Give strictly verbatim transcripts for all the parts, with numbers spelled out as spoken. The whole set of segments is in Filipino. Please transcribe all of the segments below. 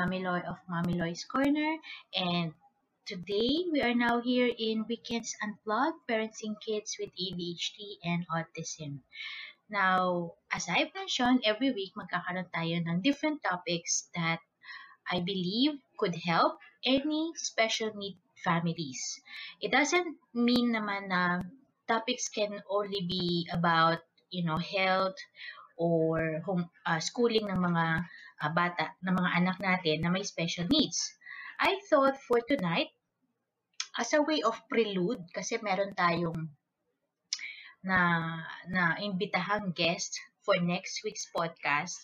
Mommy Loy of Mommy Loy's Corner, and today we are now here in Weekends Unplugged, Parenting Kids with A D H D and Autism. Now, as I've mentioned, every week magkakaroon tayo ng different topics that I believe could help any special need families. It doesn't mean naman na topics can only be about, you know, health or home, uh, schooling ng mga uh, bata, ng mga anak natin na may special needs. I thought for tonight, as a way of prelude, kasi meron tayong na na imbitahang guest for next week's podcast.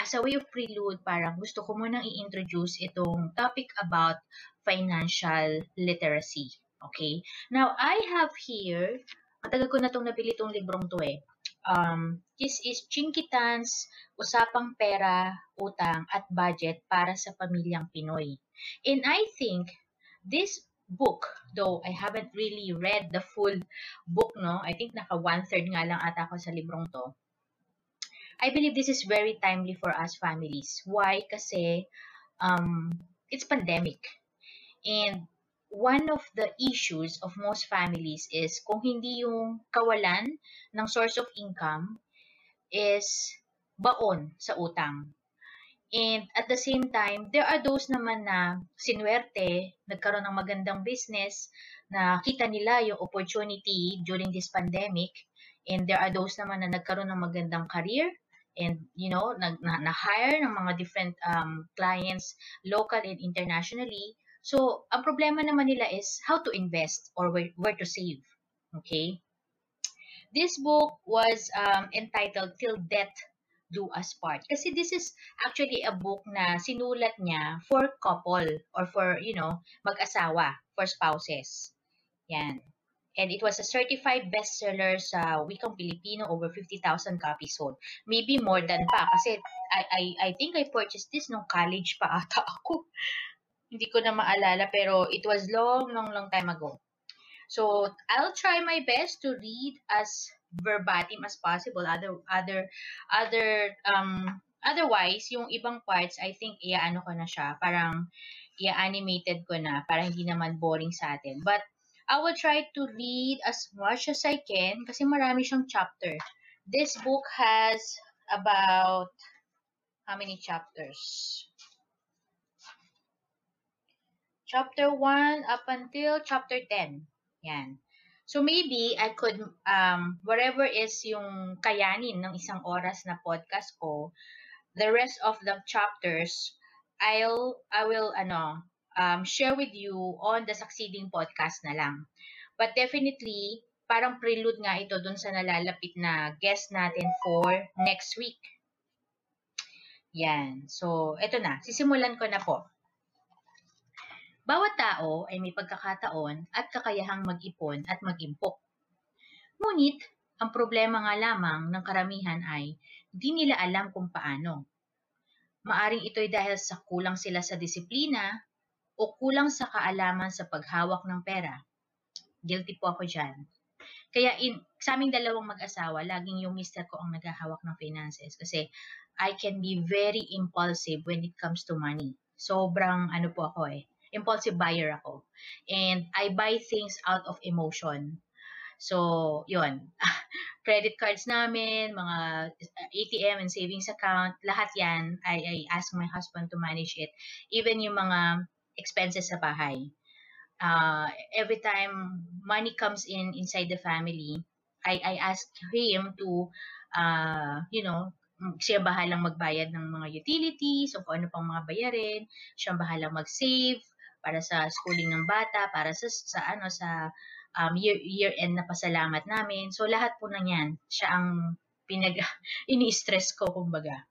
As a way of prelude, parang gusto ko munang i-introduce itong topic about financial literacy. Okay? Now, I have here, matagal ko na itong nabili itong librong to eh. Um, this is Chinkee Tan's Usapang Pera, Utang, at Budget para sa Pamilyang Pinoy. And I think this book, though I haven't really read the full book, no? I think naka one-third nga lang ata ako sa librong to. I believe this is very timely for us families. Why? Kasi um, it's pandemic. And one of the issues of most families is kung hindi yung kawalan ng source of income is baon sa utang. And at the same time, there are those naman na sinuwerte, nagkaroon ng magandang business, na kita nila yung opportunity during this pandemic. And there are those naman na nagkaroon ng magandang career and, you know, na-hire ng mga different um, clients, local and internationally. So, ang problema naman nila is how to invest or where, where to save. Okay? This book was um, entitled Till Death Do Us Part. Kasi this is actually a book na sinulat niya for couple or for, you know, mag-asawa, for spouses. Yan. And it was a certified bestseller sa Wikang Pilipino, over fifty thousand copies sold. Maybe more than pa. Kasi I, I, I think I purchased this nung college pa ata ako. Hindi ko na maalala, pero it was long, long, long time ago. So, I'll try my best to read as verbatim as possible. Other other other um otherwise yung ibang parts, I think iaano ko na siya, parang ia-animated ko na para hindi naman boring sa atin. But I will try to read as much as I can kasi marami siyang chapter. This book has about how many chapters? Chapter one up until chapter ten. Yan. So, maybe I could, um, whatever is yung kayanin ng isang oras na podcast ko, the rest of the chapters, I'll, I will, ano, um, share with you on the succeeding podcast na lang. But definitely, parang prelude nga ito dun sa nalalapit na guest natin for next week. Yan. So, eto na. Sisimulan ko na po. Bawat tao ay may pagkakataon at kakayahang mag-ipon at mag-impok. Ngunit, ang problema nga lamang ng karamihan ay hindi nila alam kung paano. Maaring ito'y dahil sa kulang sila sa disiplina o kulang sa kaalaman sa paghawak ng pera. Guilty po ako dyan. Kaya in, sa aming dalawang mag-asawa, laging yung mister ko ang naghahawak ng finances kasi I can be very impulsive when it comes to money. Sobrang ano po ako eh. Impulsive buyer ako. And I buy things out of emotion. So, yun. Credit cards namin, mga A T M and savings account, lahat yan, I, I ask my husband to manage it. Even yung mga expenses sa bahay. Uh, every time money comes in inside the family, I, I ask him to, uh, you know, siya bahalang magbayad ng mga utilities o kung ano pang mga bayarin. Siya bahalang mag-save para sa schooling ng bata, para sa sa ano sa um, year year end na pasalamat namin. So lahat po ng yan, siya ang pinag ini-stress ko kumbaga.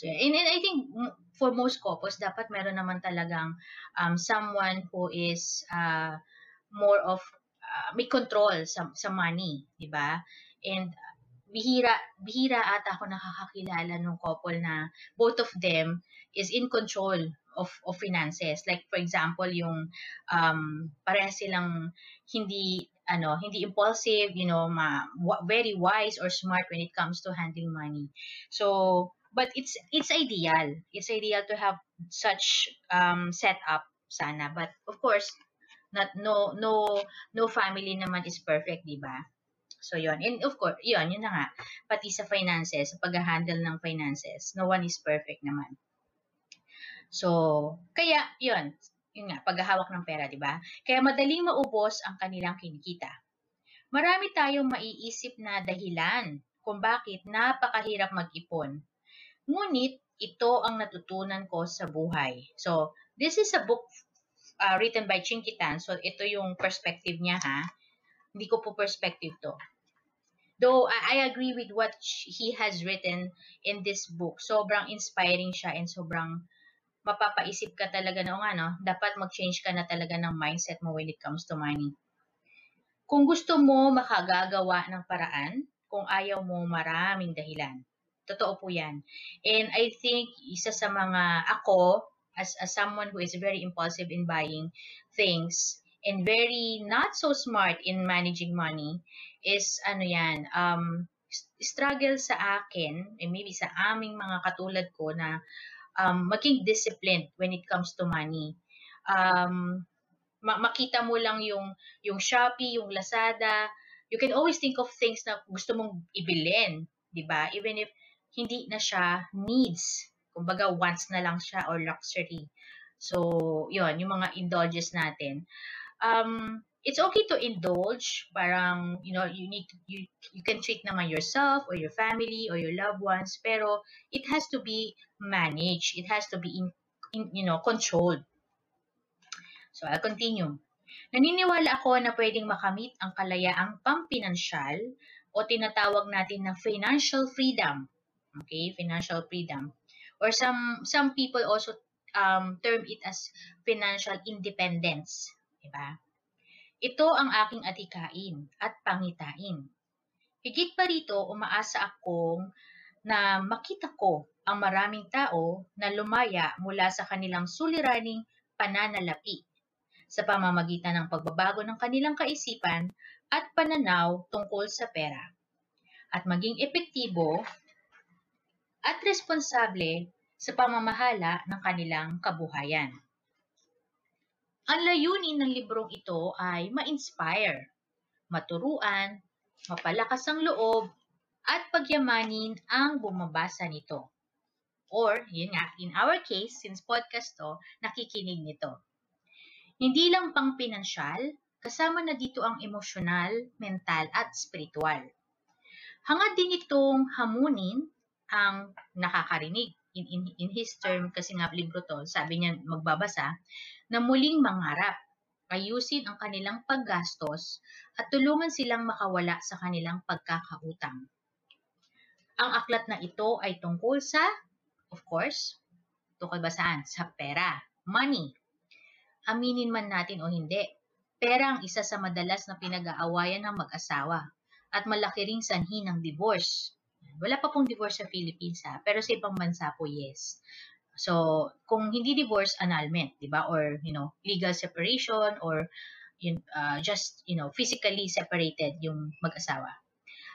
So and, and I think for most couples dapat meron naman talagang um someone who is uh more of uh, may control sa sa money, di ba? And bihira bihira ata ako nakakakilala ng couple na both of them is in control of of finances. Like for example, yung um pareha silang hindi ano, hindi impulsive, you know, ma, very wise or smart when it comes to handling money. So But it's it's ideal. It's ideal to have such um setup sana. But of course, not no no no family naman is perfect, 'di ba? So 'yun. And of course, 'yun, 'yun na nga. Pati sa finances, sa pag-handle ng finances, no one is perfect naman. So, kaya 'yun. 'Yun nga, paghahawak ng pera, 'di ba? Kaya madaling maubos ang kanilang kinikita. Marami tayong maiisip na dahilan kung bakit napakahirap mag-ipon. Ngunit, ito ang natutunan ko sa buhay. So, this is a book uh, written by Chinkee Tan. So, ito yung perspective niya, ha? Hindi ko po perspective to. Though, I agree with what he has written in this book. Sobrang inspiring siya and sobrang mapapaisip ka talaga na, o nga, no? Dapat mag-change ka na talaga ng mindset mo when it comes to money. Kung gusto mo, makagagawa ng paraan. Kung ayaw mo, maraming dahilan. Totoo po yan. And I think, isa sa mga ako, as, as someone who is very impulsive in buying things and very not so smart in managing money, is ano yan, um, struggle sa akin, and maybe sa aming mga katulad ko na um, maging disciplined when it comes to money. Um, makita mo lang yung, yung Shopee, yung Lazada. You can always think of things na gusto mong ibilin, di ba? Even if hindi na siya needs. Kumbaga, wants na lang siya or luxury. So, yun, yung mga indulges natin. Um, it's okay to indulge. Parang, you know, you need to, you, you can treat naman yourself or your family or your loved ones. Pero, it has to be managed. It has to be, in, in, you know, controlled. So, I'll continue. Naniniwala ako na pwedeng makamit ang kalayaang pampinansyal o tinatawag natin na financial freedom. Okay, financial freedom. Or some some people also um, term it as financial independence. Diba? Ito ang aking atikain at pangitain. Higit pa rito, umaasa akong na makita ko ang maraming tao na lumaya mula sa kanilang suliraning pananalapi sa pamamagitan ng pagbabago ng kanilang kaisipan at pananaw tungkol sa pera, at maging epektibo at responsable sa pamamahala ng kanilang kabuhayan. Ang layunin ng librong ito ay ma-inspire, maturuan, mapalakas ang loob, at pagyamanin ang bumabasa nito. Or, yun nga, in our case, since podcast to, nakikinig nito. Hindi lang pang pinansyal, kasama na dito ang emosyonal, mental at spiritual. Hangad din itong hamunin ang nakakarinig. In, in, in his term, kasi nga libro to, sabi niya magbabasa, na muling mangarap, ayusin ang kanilang paggastos at tulungan silang makawala sa kanilang pagkakautang. Ang aklat na ito ay tungkol sa, of course, tungkol ba saan? Sa pera, money. Aminin man natin o hindi, pera ang isa sa madalas na pinag-aawayan ng mag-asawa at malaki ring sanhi ng divorce. Wala pa pong divorce sa Philippines, ha? Pero sa ibang bansa po, yes. So, kung hindi divorce, annulment, di ba? Or, you know, legal separation or uh, just, you know, physically separated yung mag-asawa.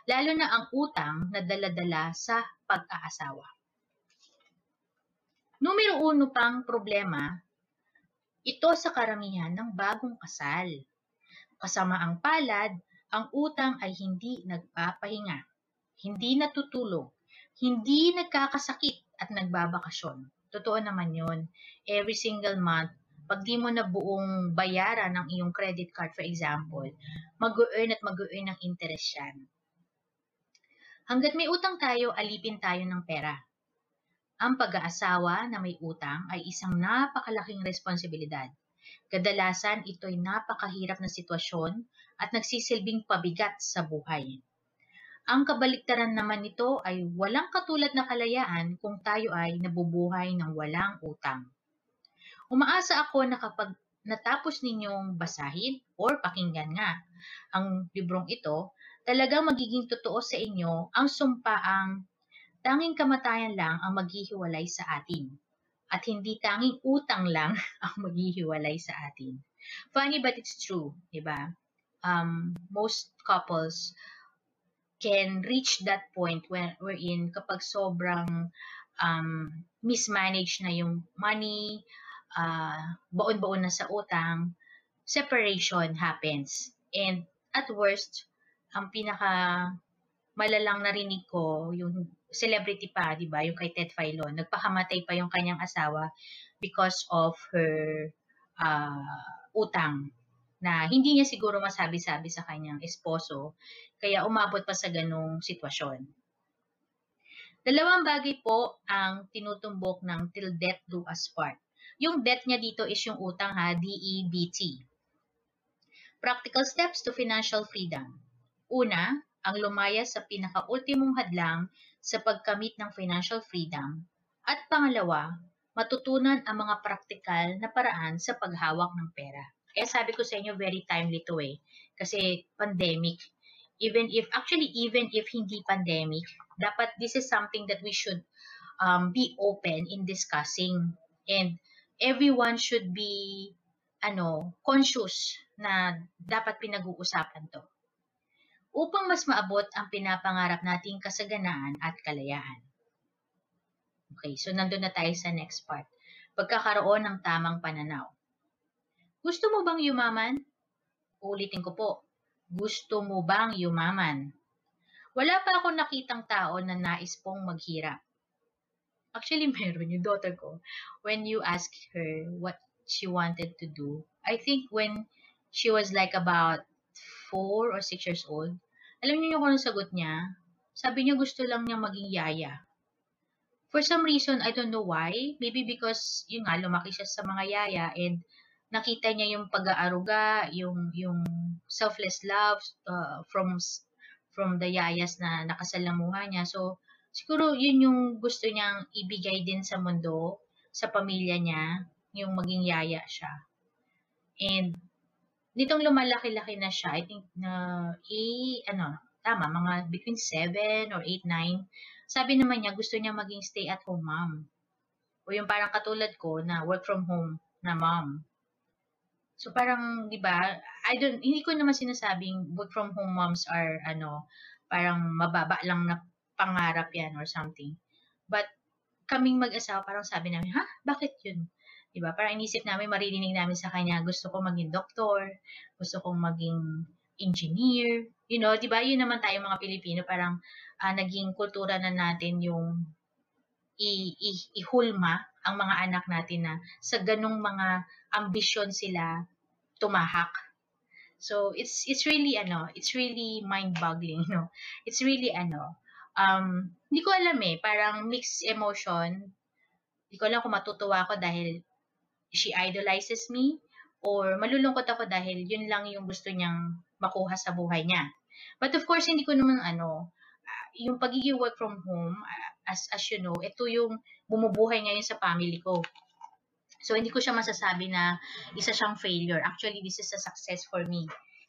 Lalo na ang utang na dala-dala sa pag-aasawa. Numero uno pang problema, ito sa karamihan ng bagong kasal. Kasama ang palad, ang utang ay hindi nagpapahinga, hindi natutulog, hindi nagkakasakit at nagbabakasyon. Totoo naman yun. Every single month, pag di mo na buong bayaran ng iyong credit card, for example, mag-earn at mag-earn ng interest yan. Hanggat may utang tayo, alipin tayo ng pera. Ang pag-aasawa na may utang ay isang napakalaking responsibilidad. Kadalasan, ito'y napakahirap na sitwasyon at nagsisilbing pabigat sa buhay. Ang kabaligtaran naman nito ay walang katulad na kalayaan kung tayo ay nabubuhay ng walang utang. Umaasa ako na kapag natapos ninyong basahin or pakinggan nga ang librong ito, talagang magiging totoo sa inyo ang sumpaang tanging kamatayan lang ang maghihiwalay sa atin. At hindi tanging utang lang ang maghihiwalay sa atin. Funny but it's true, di ba? Um, most couples can reach that point where, wherein kapag sobrang um, mismanage na yung money, uh, baon-baon na sa utang, separation happens. And at worst, ang pinaka malalang narinig ko, yung celebrity pa, di ba? Yung kay Ted Filon. Nagpakamatay pa yung kanyang asawa because of her uh, utang na hindi niya siguro masabi-sabi sa kanyang esposo. Kaya umabot pa sa ganung sitwasyon. Dalawang bagay po ang tinutumbok ng Till Death Do Us Part. Yung debt niya dito is yung utang ha, D E B T. Practical steps to financial freedom. Una, ang lumaya sa pinakaultimong hadlang sa pagkamit ng financial freedom. At pangalawa, matutunan ang mga praktikal na paraan sa paghawak ng pera. Kaya sabi ko sa inyo, very timely to eh. Kasi pandemic, even if, actually even if hindi pandemic, dapat this is something that we should um, be open in discussing. And everyone should be ano, conscious na dapat pinag-uusapan to, upang mas maabot ang pinapangarap nating kasaganaan at kalayaan. Okay, so nandun na tayo sa next part. Pagkakaroon ng tamang pananaw. Gusto mo bang yumaman? Ulitin ko po, gusto mo bang yumaman? Wala pa akong nakitang tao na nais pong maghirap. Actually, meron yung daughter ko. When you ask her what she wanted to do, I think when she was like about four or six years old, alam niyo yung sagot niya? Sabi niya gusto lang niya maging yaya. For some reason, I don't know why. Maybe because, yun nga, lumaki siya sa mga yaya and nakita niya yung pag-aaruga, yung, yung selfless love uh, from from the yayas na nakasalamuha niya. So, siguro yun yung gusto niyang ibigay din sa mundo, sa pamilya niya, yung maging yaya siya. And nitong lumalaki-laki na siya, I think na eight, ano, tama, mga between seven or eight, nine. Sabi naman niya, gusto niya maging stay-at-home mom. O yung parang katulad ko na work from home na mom. So parang, di ba, I don't, hindi ko naman sinasabing work from home moms are, ano, parang mababa lang na pangarap yan or something. But kaming mag-asawa, parang sabi namin, ha? Bakit yun? Diba? Parang inisip namin, maririnig namin sa kanya, gusto kong maging doktor, gusto kong maging engineer. You know, diba? Yun naman tayo mga Pilipino, parang uh, naging kultura na natin yung ihulma ang mga anak natin na sa ganung mga ambisyon sila tumahak. So, it's it's really, ano, it's really mind-boggling, no? It's really, ano, um, hindi ko alam eh, parang mixed emotion. Hindi ko alam kung matutuwa ako dahil she idolizes me or malulungkot ako dahil yun lang yung gusto niyang makuha sa buhay niya. But of course, hindi ko naman ano, uh, yung pagiging work from home, uh, as, as you know, ito yung bumubuhay ngayon sa family ko. So, hindi ko siya masasabi na isa siyang failure. Actually, this is a success for me.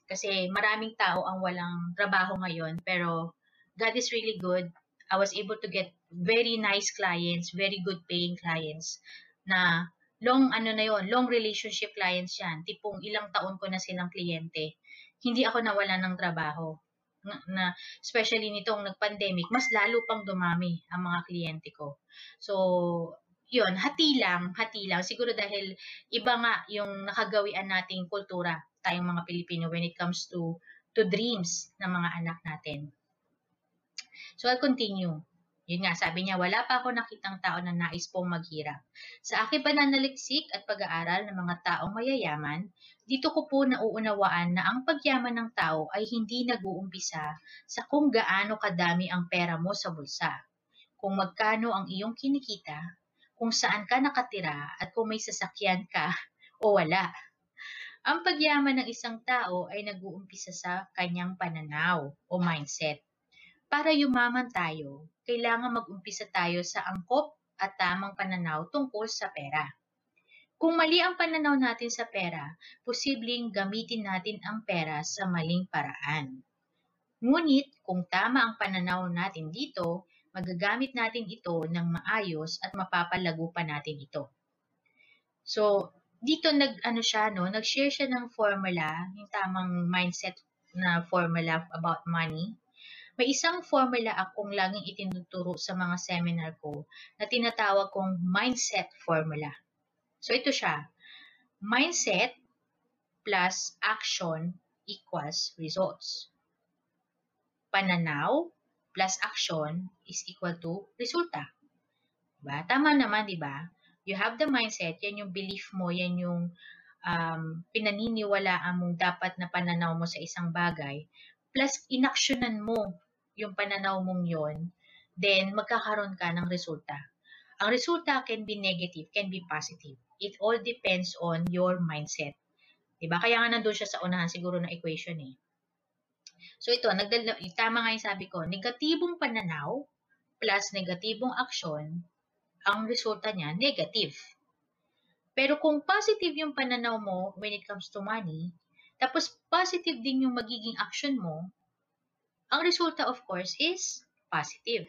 Kasi maraming tao ang walang trabaho ngayon, pero God is really good. I was able to get very nice clients, very good paying clients na long ano na yon, long relationship clients yan. Tipong ilang taon ko na silang kliyente. Hindi ako nawala ng trabaho. Na, na especially nitong nag-pandemic, mas lalo pang dumami ang mga kliyente ko. So, yon, hati lang, hati lang. Siguro dahil iba nga yung nakagawian nating kultura, tayong mga Pilipino when it comes to to dreams ng mga anak natin. So, I'll continue. Yun nga, sabi niya, wala pa ako nakitang tao na nais pong maghirap. Sa aking pananaliksik at pag-aaral ng mga taong mayayaman, dito ko po nauunawaan na ang pagyaman ng tao ay hindi nag-uumpisa sa kung gaano kadami ang pera mo sa bulsa, kung magkano ang iyong kinikita, kung saan ka nakatira at kung may sasakyan ka o wala. Ang pagyaman ng isang tao ay nag-uumpisa sa kanyang pananaw o mindset. Para yumaman tayo, kailangan mag-umpisa tayo sa angkop at tamang pananaw tungkol sa pera. Kung mali ang pananaw natin sa pera, posibleng gamitin natin ang pera sa maling paraan. Ngunit kung tama ang pananaw natin dito, magagamit natin ito ng maayos at mapapalago pa natin ito. So, dito nag, ano siya, no? Nag-share siya ng formula, yung tamang mindset na formula about money. May isang formula akong laging itinuturo sa mga seminar ko na tinatawag kong mindset formula. So ito siya. Mindset plus action equals results. Pananaw plus action is equal to resulta. Diba? Tama naman, di ba? You have the mindset, yan yung belief mo, yan yung um, pinaniniwalaan mong dapat na pananaw mo sa isang bagay, plus inaksyonan mo yung pananaw mong yon, then magkakaroon ka ng resulta. Ang resulta can be negative, can be positive. It all depends on your mindset. Diba? Kaya nga nandun siya sa unahan siguro ng equation eh. So ito, nagdala, tama nga yung sabi ko, negatibong pananaw plus negatibong aksyon, ang resulta niya negative. Pero kung positive yung pananaw mo when it comes to money, tapos positive din yung magiging action mo, ang resulta of course is positive.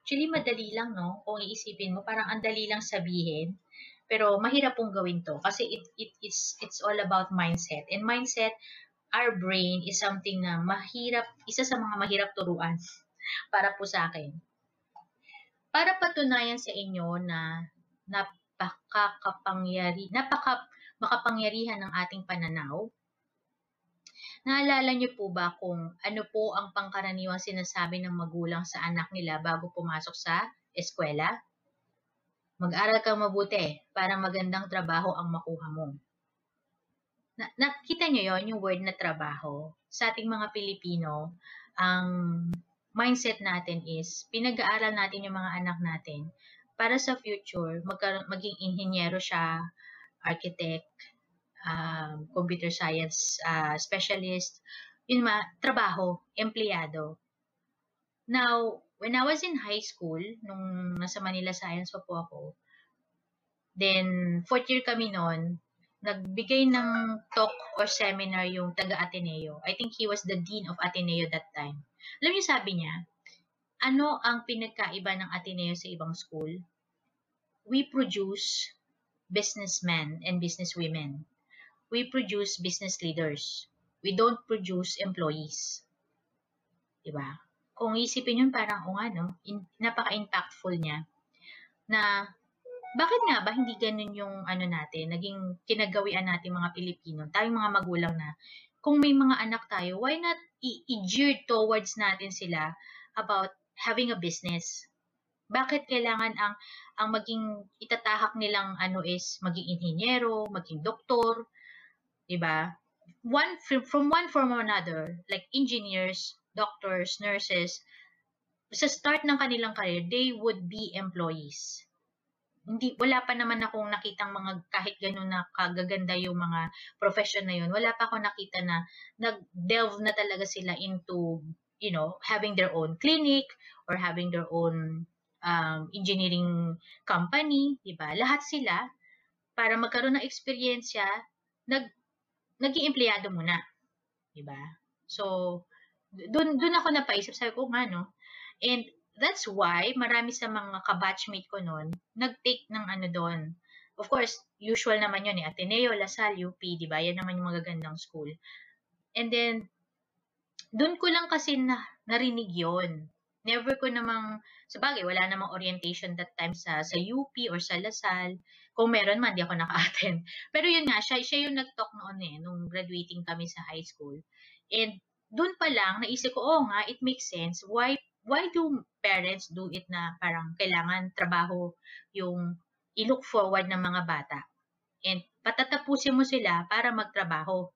Actually, madali lang, no? Kung iisipin mo, parang ang dali lang sabihin, pero mahirap pong gawin to kasi it, it, it's, it's all about mindset. And mindset, our brain is something na mahirap, isa sa mga mahirap turuan para po sa akin. Para patunayan sa inyo na napakakapangyari, napaka makapangyarihan ng ating pananaw, naalala niyo po ba kung ano po ang pangkaraniwang sinasabi ng magulang sa anak nila bago pumasok sa eskwela? Mag-aral ka mabuti para magandang trabaho ang makuha mo. Na, nakita nyo yon, yung word na trabaho. Sa ating mga Pilipino, ang mindset natin is pinag-aaral natin yung mga anak natin para sa future, magka, maging inhinyero siya, architect, um, computer science uh, specialist, yun ma, trabaho, empleyado. Now, when I was in high school, nung nasa Manila Science pa po ako, then fourth year kami noon, nagbigay ng talk or seminar yung taga-Ateneo. I think he was the dean of Ateneo that time. Alam niyo, sabi niya, ano ang pinagkaiba ng Ateneo sa ibang school? We produce businessmen and businesswomen. We produce business leaders. We don't produce employees. Diba? Kung isipin yun, parang, o oh, nga, no? Napaka-impactful niya na bakit nga ba hindi ganun yung ano natin, naging kinagawian natin mga Pilipino, tayong mga magulang na kung may mga anak tayo, why not i-gear towards natin sila about having a business? Bakit kailangan ang ang maging itatahak nilang ano is maging inhinyero, maging doktor, di ba? One from one form or another, like engineers, doctors, nurses, sa start ng kanilang career, they would be employees. Hindi, wala pa naman akong nakitang mga kahit gano'n na kagaganda yung mga profession na yun. Wala pa akong nakita na nag-delve na talaga sila into, you know, having their own clinic or having their own um, engineering company, diba? Lahat sila, para magkaroon ng eksperyensya, nag, naging empleyado muna, diba? So, dun, dun ako napaisip, sabi ko, nga, no? And, that's why marami sa mga kabatchmate ko noon nag-take ng ano doon. Of course, usual naman yun eh. Ateneo, Lasal, U P, di ba? Yan naman yung magagandang school. And then, doon ko lang kasi na, narinig yon. Never ko namang, sabagay, wala namang orientation that time sa, sa U P or sa Lasal. Kung meron man, di ako naka-attend. Pero yun nga, siya, siya yung nag-talk noon eh, nung graduating kami sa high school. And doon pa lang, naisip ko, oh nga, it makes sense. Why Why do parents do it na parang kailangan trabaho yung i-look forward ng mga bata? And patatapusin mo sila para magtrabaho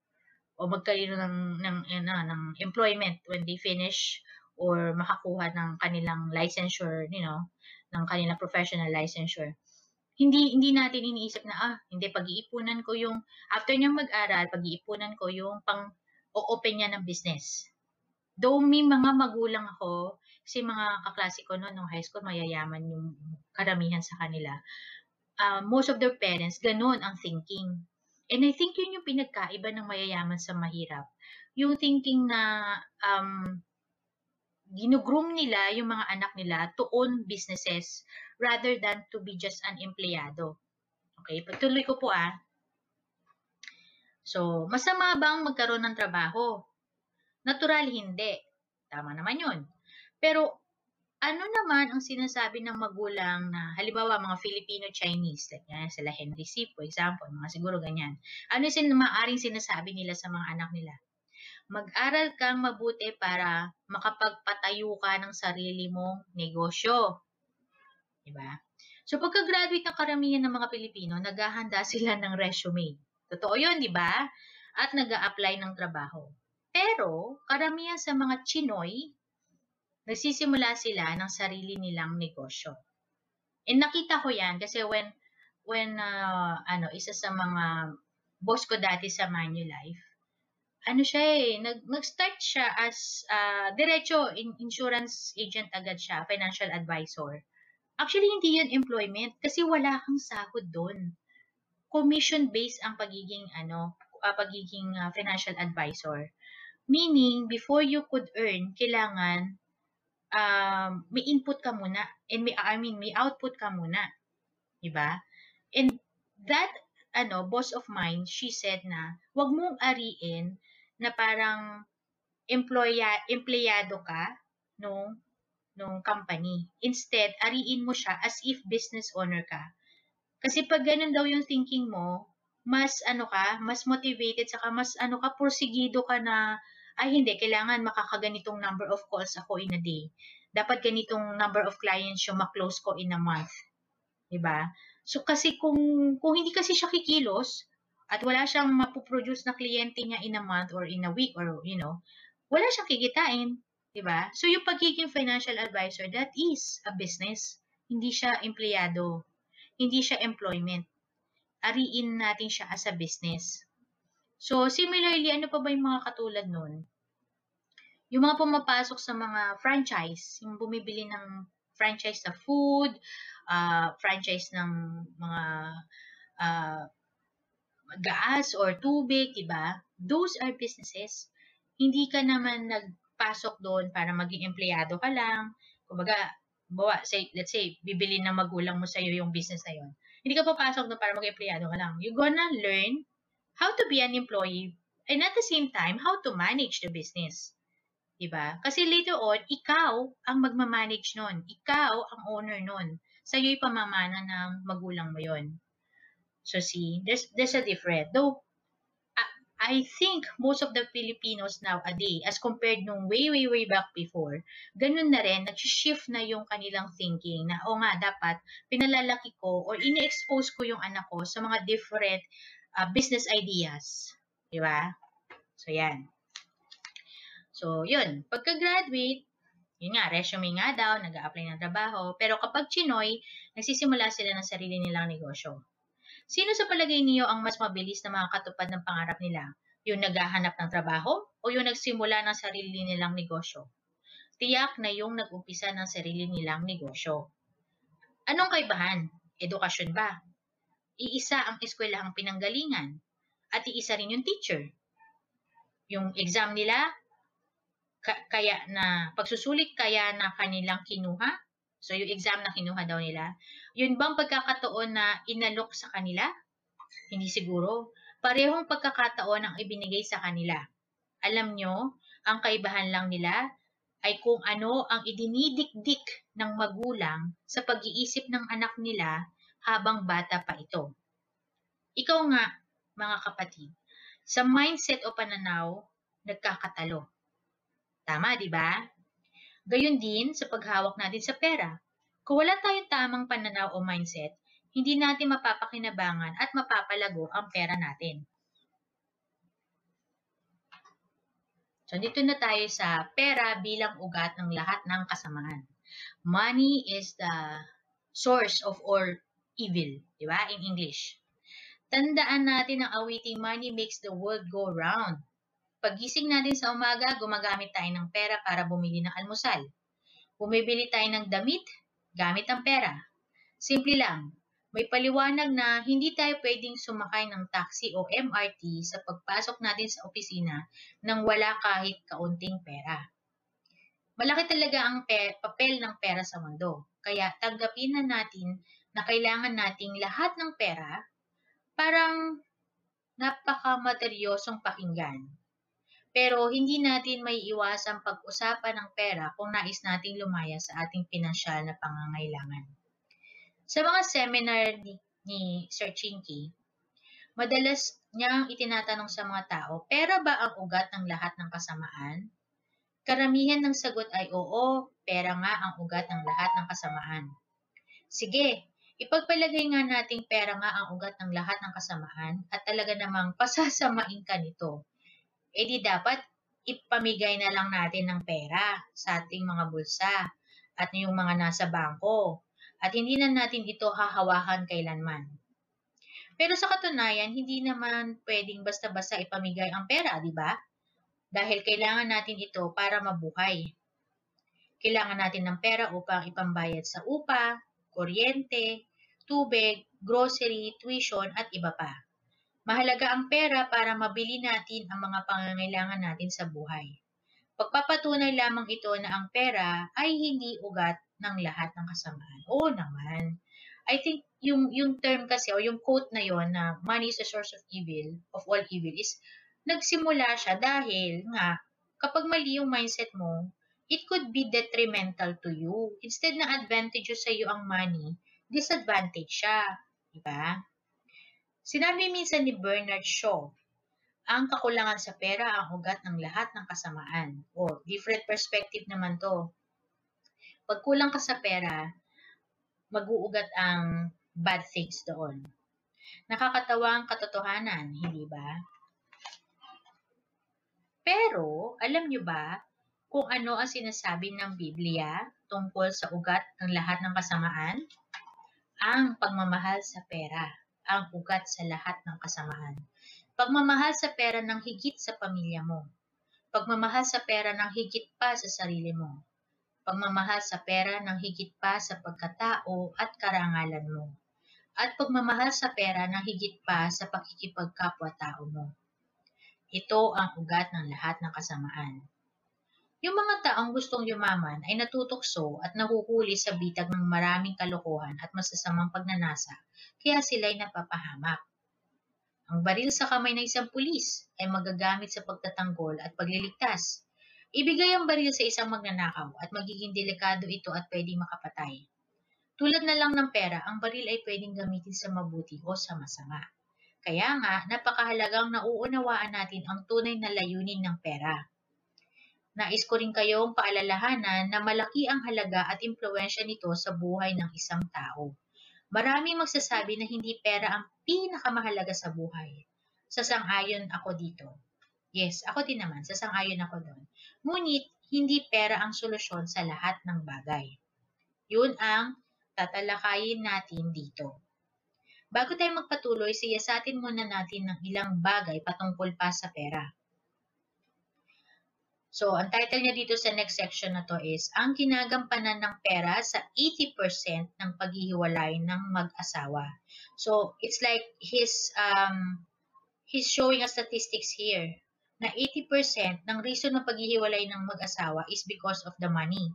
o magkaroon ng, ng, ng, ng employment when they finish or makakuha ng kanilang licensure, you know, ng kanilang professional licensure. Hindi hindi natin iniisip na, ah, hindi, pag-iipunan ko yung, after niyang mag-aral, pag-iipunan ko yung pang-o-open niya ng business. Though may mga magulang ako, kasi mga kaklase ko noon, nung high school, mayayaman yung karamihan sa kanila. Uh, most of their parents, ganun ang thinking. And I think yun yung pinagkaiba ng mayayaman sa mahirap. Yung thinking na um, ginugroom nila yung mga anak nila to own businesses rather than to be just an empleyado. Okay, patuloy ko po ah. So, masama bang magkaroon ng trabaho? Natural, hindi. Tama naman yun. Pero ano naman ang sinasabi ng magulang na halimbawa mga Filipino-Chinese, like yan, sila Henry C, for example, mga siguro ganyan. Ano yung sin maaring sinasabi nila sa mga anak nila? Mag-aral kang mabuti para makapagpatayo ka ng sarili mong negosyo. Diba? So pagka-graduate ng karamihan ng mga Pilipino, naghahanda sila ng resume. Totoo yun, diba? At nag-a-apply ng trabaho. Pero karamihan sa mga Chinoy, nagsisimula sila ng sarili nilang negosyo. And nakita ko yan kasi when, when uh, ano, isa sa mga boss ko dati sa Manulife, ano siya eh, nag, nag-start siya as uh, diretso in insurance agent agad siya, financial advisor. Actually, hindi yun employment kasi wala kang sahod doon. Commission-based ang pagiging, ano, uh, pagiging uh, financial advisor. Meaning, before you could earn, kailangan Um, may input ka muna and may I mean may output ka muna, diba? And that ano boss of mine, she said na wag mong ariin na parang employee empleyado ka nung nung company. Instead, ariin mo siya as if business owner ka. Kasi pag ganun daw yung thinking mo, mas ano ka, mas motivated saka mas ano ka, porsigido ka na ay hindi, kailangan makakaganitong number of calls ako in a day. Dapat ganitong number of clients yung maklose ko in a month. Diba? So kasi kung, kung hindi kasi siya kikilos at wala siyang mapuproduce na kliyente niya in a month or in a week or you know, wala siyang kikitain. Diba? So yung pagiging financial advisor, that is a business. Hindi siya empleyado. Hindi siya employment. Ariin natin siya as a business. So, similarly, ano pa ba yung mga katulad nun? Yung mga pumapasok sa mga franchise, yung bumibili ng franchise sa food, uh, franchise ng mga uh, gas or tubig, diba? Those are businesses. Hindi ka naman nagpasok doon para maging empleyado ka lang. Kumbaga, bawa, say, let's say, bibili ng magulang mo sa'yo yung business na yun. Hindi ka papasok doon para maging empleyado ka lang. You're gonna learn how to be an employee, and at the same time, how to manage the business. Diba? Kasi later on, ikaw ang magmamanage nun. Ikaw ang owner nun. Sa'yo ipamamana ng magulang mo yon. So see, there's, there's a difference. Though, I, I think most of the Filipinos nowadays, as compared nung way, way, way back before, ganun na rin, nag-shift na yung kanilang thinking na, o nga, dapat pinalalaki ko or ini-expose ko yung anak ko sa mga different Uh, business ideas. Diba? So, yan. So, yun. Pagka-graduate, yun nga, resume nga daw, nag-a-apply ng trabaho. Pero kapag Chinoy, nagsisimula sila ng sarili nilang negosyo. Sino sa palagay niyo ang mas mabilis na makakatupad ng pangarap nila? Yung naghahanap ng trabaho o yung nagsimula ng sarili nilang negosyo? Tiyak na yung nag-umpisa ng sarili nilang negosyo. Anong kaibahan? Edukasyon ba? Iisa ang eskwelahang pinanggalingan at iisa rin yung teacher. Yung exam nila, kaya na pagsusulit kaya na kanilang kinuha. So, yung exam na kinuha daw nila. Yun bang pagkakataon na inalok sa kanila? Hindi siguro. Parehong pagkakataon ang ibinigay sa kanila. Alam nyo, ang kaibahan lang nila ay kung ano ang idinidikdik ng magulang sa pag-iisip ng anak nila habang bata pa ito. Ikaw nga, mga kapatid, sa mindset o pananaw, nagkakatalo. Tama, di ba? Gayun din sa paghawak natin sa pera. Kung wala tayong tamang pananaw o mindset, hindi natin mapapakinabangan at mapapalago ang pera natin. So, dito na tayo sa pera bilang ugat ng lahat ng kasamaan. Money is the source of all evil, di ba? In English. Tandaan natin ang awiting money makes the world go round. Pagising natin sa umaga, gumagamit tayo ng pera para bumili ng almusal. Bumibili tayo ng damit, gamit ang pera. Simple lang, may paliwanag na hindi tayo pwedeng sumakay ng taxi o M R T sa pagpasok natin sa opisina nang wala kahit kaunting pera. Malaki talaga ang papel ng pera sa mundo. Kaya tanggapin na natin na kailangan nating lahat ng pera, parang napakamateryosong pakinggan. Pero hindi natin may iwasang pag-usapan ng pera kung nais nating lumaya sa ating pinansyal na pangangailangan. Sa mga seminar ni, ni Sir Chinkee, madalas niyang itinatanong sa mga tao, pera ba ang ugat ng lahat ng kasamaan? Karamihan ng sagot ay oo, pera nga ang ugat ng lahat ng kasamaan. Sige, ipagpalagay nga nating pera nga ang ugat ng lahat ng kasamaan at talaga namang pasasamain ka nito. E di dapat ipamigay na lang natin ng pera sa ating mga bulsa at yung mga nasa bangko at hindi na natin ito hahawakan kailanman. Pero sa katunayan, hindi naman pwedeng basta-basta ipamigay ang pera, di ba? Dahil kailangan natin ito para mabuhay. Kailangan natin ng pera upang ipambayad sa upa, kuryente, tubig, grocery, tuition at iba pa. Mahalaga ang pera para mabili natin ang mga pangangailangan natin sa buhay. Pagpapatunay lamang ito na ang pera ay hindi ugat ng lahat ng kasamaan. Oo naman. I think yung, yung term kasi o yung quote na yon na money is the source of evil, of all evil, is nagsimula siya dahil nga kapag mali yung mindset mo, it could be detrimental to you. Instead na advantageous sa iyo ang money, disadvantage siya. Diba? Sinabi minsan ni Bernard Shaw, ang kakulangan sa pera ang ugat ng lahat ng kasamaan. O, different perspective naman to. Pag kulang ka sa pera, mag-uugat ang bad things doon. Nakakatawa ang katotohanan, hindi ba? Pero, alam nyo ba kung ano ang sinasabi ng Biblia tungkol sa ugat ng lahat ng kasamaan? Ang pagmamahal sa pera ang ugat sa lahat ng kasamaan. Pagmamahal sa pera ng higit sa pamilya mo. Pagmamahal sa pera ng higit pa sa sarili mo. Pagmamahal sa pera ng higit pa sa pagkatao at karangalan mo. At pagmamahal sa pera ng higit pa sa pakikipagkapwa-tao mo. Ito ang ugat ng lahat ng kasamaan. Yung mga taong gustong yumaman ay natutokso at nahuhuli sa bitag ng maraming kalokohan at masasamang pagnanasa, kaya sila'y napapahamak. Ang baril sa kamay ng isang pulis ay magagamit sa pagtatanggol at pagliligtas. Ibigay ang baril sa isang magnanakaw at magiging delikado ito at pwedeng makapatay. Tulad na lang ng pera, ang baril ay pwedeng gamitin sa mabuti o sa masama. Kaya nga, napakahalagang nauunawaan natin ang tunay na layunin ng pera. Nais ko rin kayong paalalahanan na malaki ang halaga at impluwensya nito sa buhay ng isang tao. Maraming magsasabi na hindi pera ang pinakamahalaga sa buhay. Sasang-ayon ako dito. Yes, ako din naman. Sasang-ayon ako doon. Ngunit, hindi pera ang solusyon sa lahat ng bagay. Yun ang tatalakayin natin dito. Bago tayo magpatuloy, siyasatin muna natin ng ilang bagay patungkol pa sa pera. So, ang title niya dito sa next section na to is, ang ginagampanan ng pera sa eighty percent ng paghihiwalay ng mag-asawa. So, it's like he's, um, he's showing us statistics here na eighty percent ng reason ng paghihiwalay ng mag-asawa is because of the money.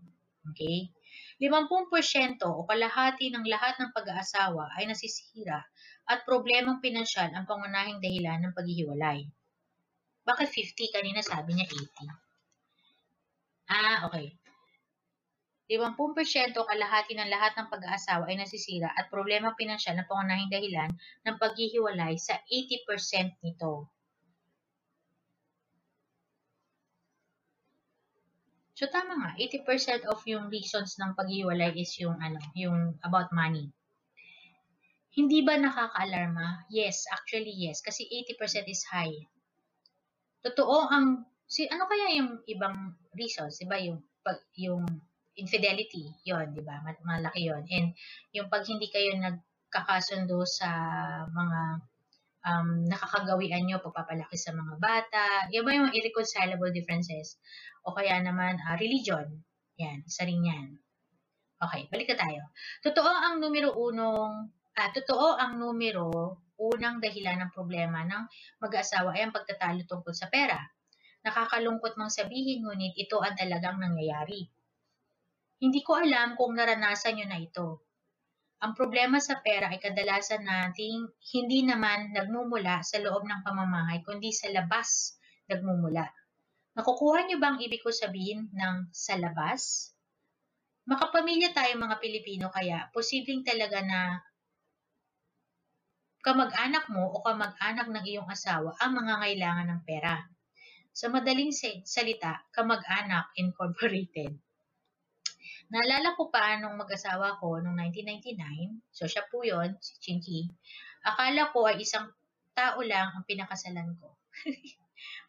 Okay? fifty percent o kalahati ng lahat ng pag-aasawa ay nasisira at problemang pinansyal ang pangunahing dahilan ng paghihiwalay. Bakit fifty? Kanina sabi niya eighty. Ah, okay. fifty percent o kalahati ng lahat ng pag-aasawa ay nasisira at problema pinansyal na pangunahing dahilan ng paghihiwalay sa eighty percent nito. So tama nga, eighty percent of yung reasons ng paghihiwalay is yung ano, yung about money. Hindi ba nakaka-alarma? Yes, actually yes, kasi eighty percent is high. Totoo ang si ano kaya yung ibang reasons, 'di ba? Yung pag, yung infidelity, 'yon, 'di ba? Malaki 'yon. And yung pag hindi kayo nagkakasundo sa mga um nakakagawian niyo, pagpapalaki sa mga bata, 'yung ba yung irreconcilable differences o kaya naman uh, religion. 'Yan, isa rin 'yan. Okay, balik na tayo. Totoo ang numero unong ah, totoo ang numero unang dahilan ng problema ng mag-asawa ay ang pagtatalo tungkol sa pera. Nakakalungkot mang sabihin, ngunit ito ang talagang nangyayari. Hindi ko alam kung naranasan nyo na ito. Ang problema sa pera ay kadalasan nating hindi naman nagmumula sa loob ng pamamahay, kundi sa labas nagmumula. Nakukuha niyo ba ang ibig ko sabihin ng sa labas? Makapamilya tayo mga Pilipino kaya posibleng talaga na kamag-anak mo o kamag-anak ng iyong asawa ang mangangailangan ng pera. Sa madaling salita, kamag-anak incorporated. Naalala ko pa anong mag-asawa ko noong nineteen ninety-nine, so siya po yun, si Chinkee. Akala ko ay isang tao lang ang pinakasalan ko.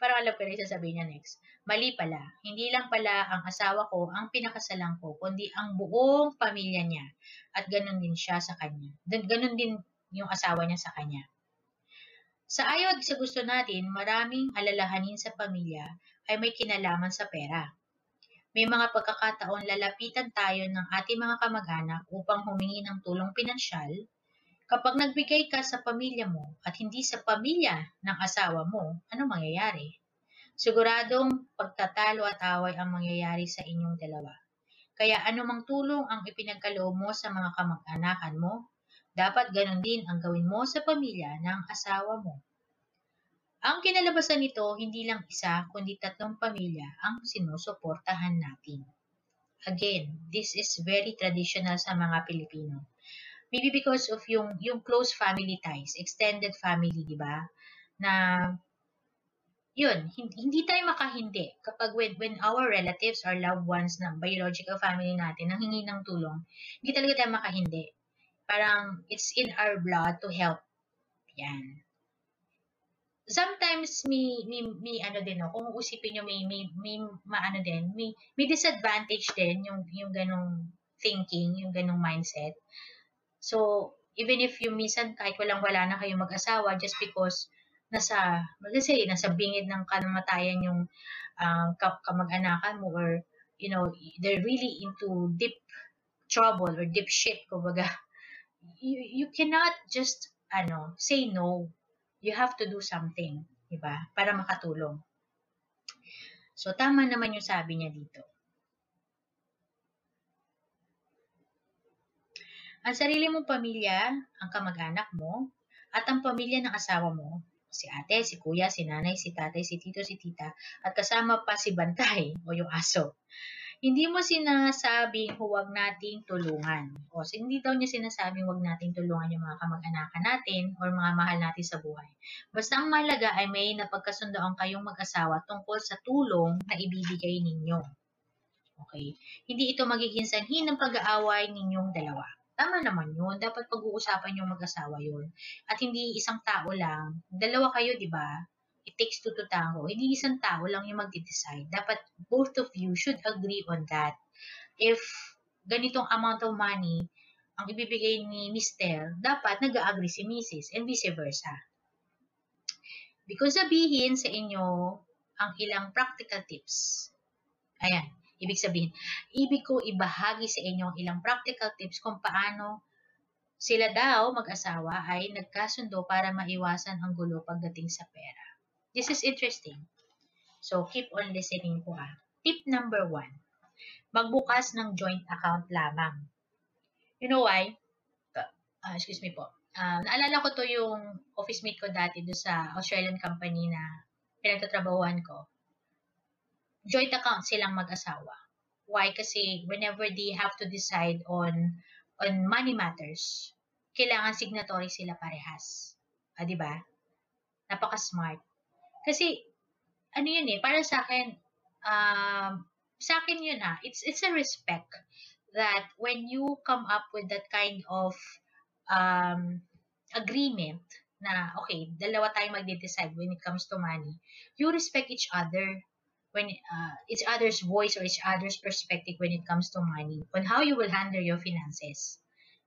Parang alam ko na isasabihin niya next. Mali pala, hindi lang pala ang asawa ko ang pinakasalan ko, kundi ang buong pamilya niya. At ganun din siya sa kanya. Ganun din yung asawa niya sa kanya. Sa ayod sa gusto natin, maraming alalahanin sa pamilya ay may kinalaman sa pera. May mga pagkakataon lalapitan tayo ng ating mga kamag-anak upang humingi ng tulong pinansyal. Kapag nagbigay ka sa pamilya mo at hindi sa pamilya ng asawa mo, ano mangyayari? Siguradong pagtatalo at away ang mangyayari sa inyong dalawa. Kaya anumang tulong ang ipinagkaloob mo sa mga kamag-anakan mo, dapat ganun din ang gawin mo sa pamilya ng asawa mo. Ang kinalabasan nito, hindi lang isa, kundi tatlong pamilya ang sinusuportahan natin. Again, this is very traditional sa mga Pilipino. Maybe because of yung, yung close family ties, extended family, di ba? Na, yun, hindi tayo makahindi kapag when, when our relatives or loved ones ng biological family natin nang hingi ng tulong, hindi talaga tayo makahindi. Parang, it's in our blood to help. Yan. Sometimes may, may, may ano din, no? Kung usipin nyo, may, may, may maano din, may, may disadvantage din yung, yung ganong thinking, yung ganong mindset. So, even if you minsan kahit walang-wala na kayong mag-asawa just because nasa, let's say, nasa bingid ng kamatayan yung uh, kamag-anakan mo or, you know, they're really into deep trouble or deep shit, kumbaga. You, you cannot just, ano, say no. You have to do something, di ba? Para makatulong. So, tama naman yung sabi niya dito. Ang sarili mong pamilya, ang kamag-anak mo, at ang pamilya ng asawa mo, si ate, si kuya, si nanay, si tatay, si tito, si tita, at kasama pa si bantay o yung aso. Hindi mo sinasabing huwag nating tulungan. O, hindi daw niya sinasabing huwag nating tulungan yung mga kamag-anakan natin o mga mahal natin sa buhay. Basta ang mahalaga ay may napagkasundoan kayong mag-asawa tungkol sa tulong na ibibigay ninyo. Okay? Hindi ito magiging sanhi ng pag-aaway ninyong dalawa. Tama naman yun. Dapat pag-uusapan yung mag-asawa yun. At hindi isang tao lang. Dalawa kayo, di ba? It takes two to tango. Hindi isang tao lang yung mag-decide. Dapat both of you should agree on that. If ganitong amount of money ang ibibigay ni mister, dapat nag-agree si missus and vice versa. Because sabihin sa inyo ang ilang practical tips. Ayan, ibig sabihin. Ibig ko ibahagi sa inyo ang ilang practical tips kung paano sila daw mag-asawa ay nagkasundo para maiwasan ang gulo pagdating sa pera. This is interesting. So, keep on listening po ah. Tip number one. Magbukas ng joint account lamang. You know why? Uh, excuse me po. Uh, naalala ko to yung office mate ko dati do sa Australian company na pinagtatrabahuan ko. Joint account silang mag-asawa. Why? Kasi whenever they have to decide on on money matters, kailangan signatory sila parehas. Ah, di ba? Napaka-smart. Kasi, ano yun eh, para sa akin, um, sa akin yun ah, it's, it's a respect that when you come up with that kind of um, agreement na, okay, dalawa tayo magde-decide when it comes to money, you respect each other, when uh, each other's voice or each other's perspective when it comes to money, on how you will handle your finances.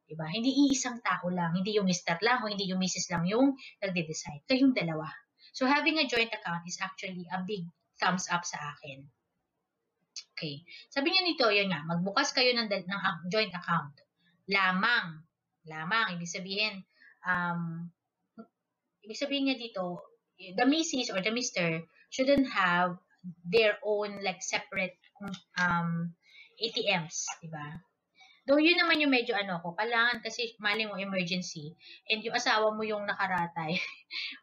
Diba? Hindi iisang tao lang, hindi yung mister lang o hindi yung missus lang yung nagde-decide, kayong dalawa. So, having a joint account is actually a big thumbs up sa akin. Okay. Sabi niya nito, yun nga, magbukas kayo ng, ng joint account. Lamang. Lamang. Ibig sabihin, um, ibig sabihin niya dito, the missus or the mister shouldn't have their own, like, separate um, A T Ms. Diba? Though yun naman yung medyo ano ko, kailangan kasi mali mo emergency and yung asawa mo yung nakaratay.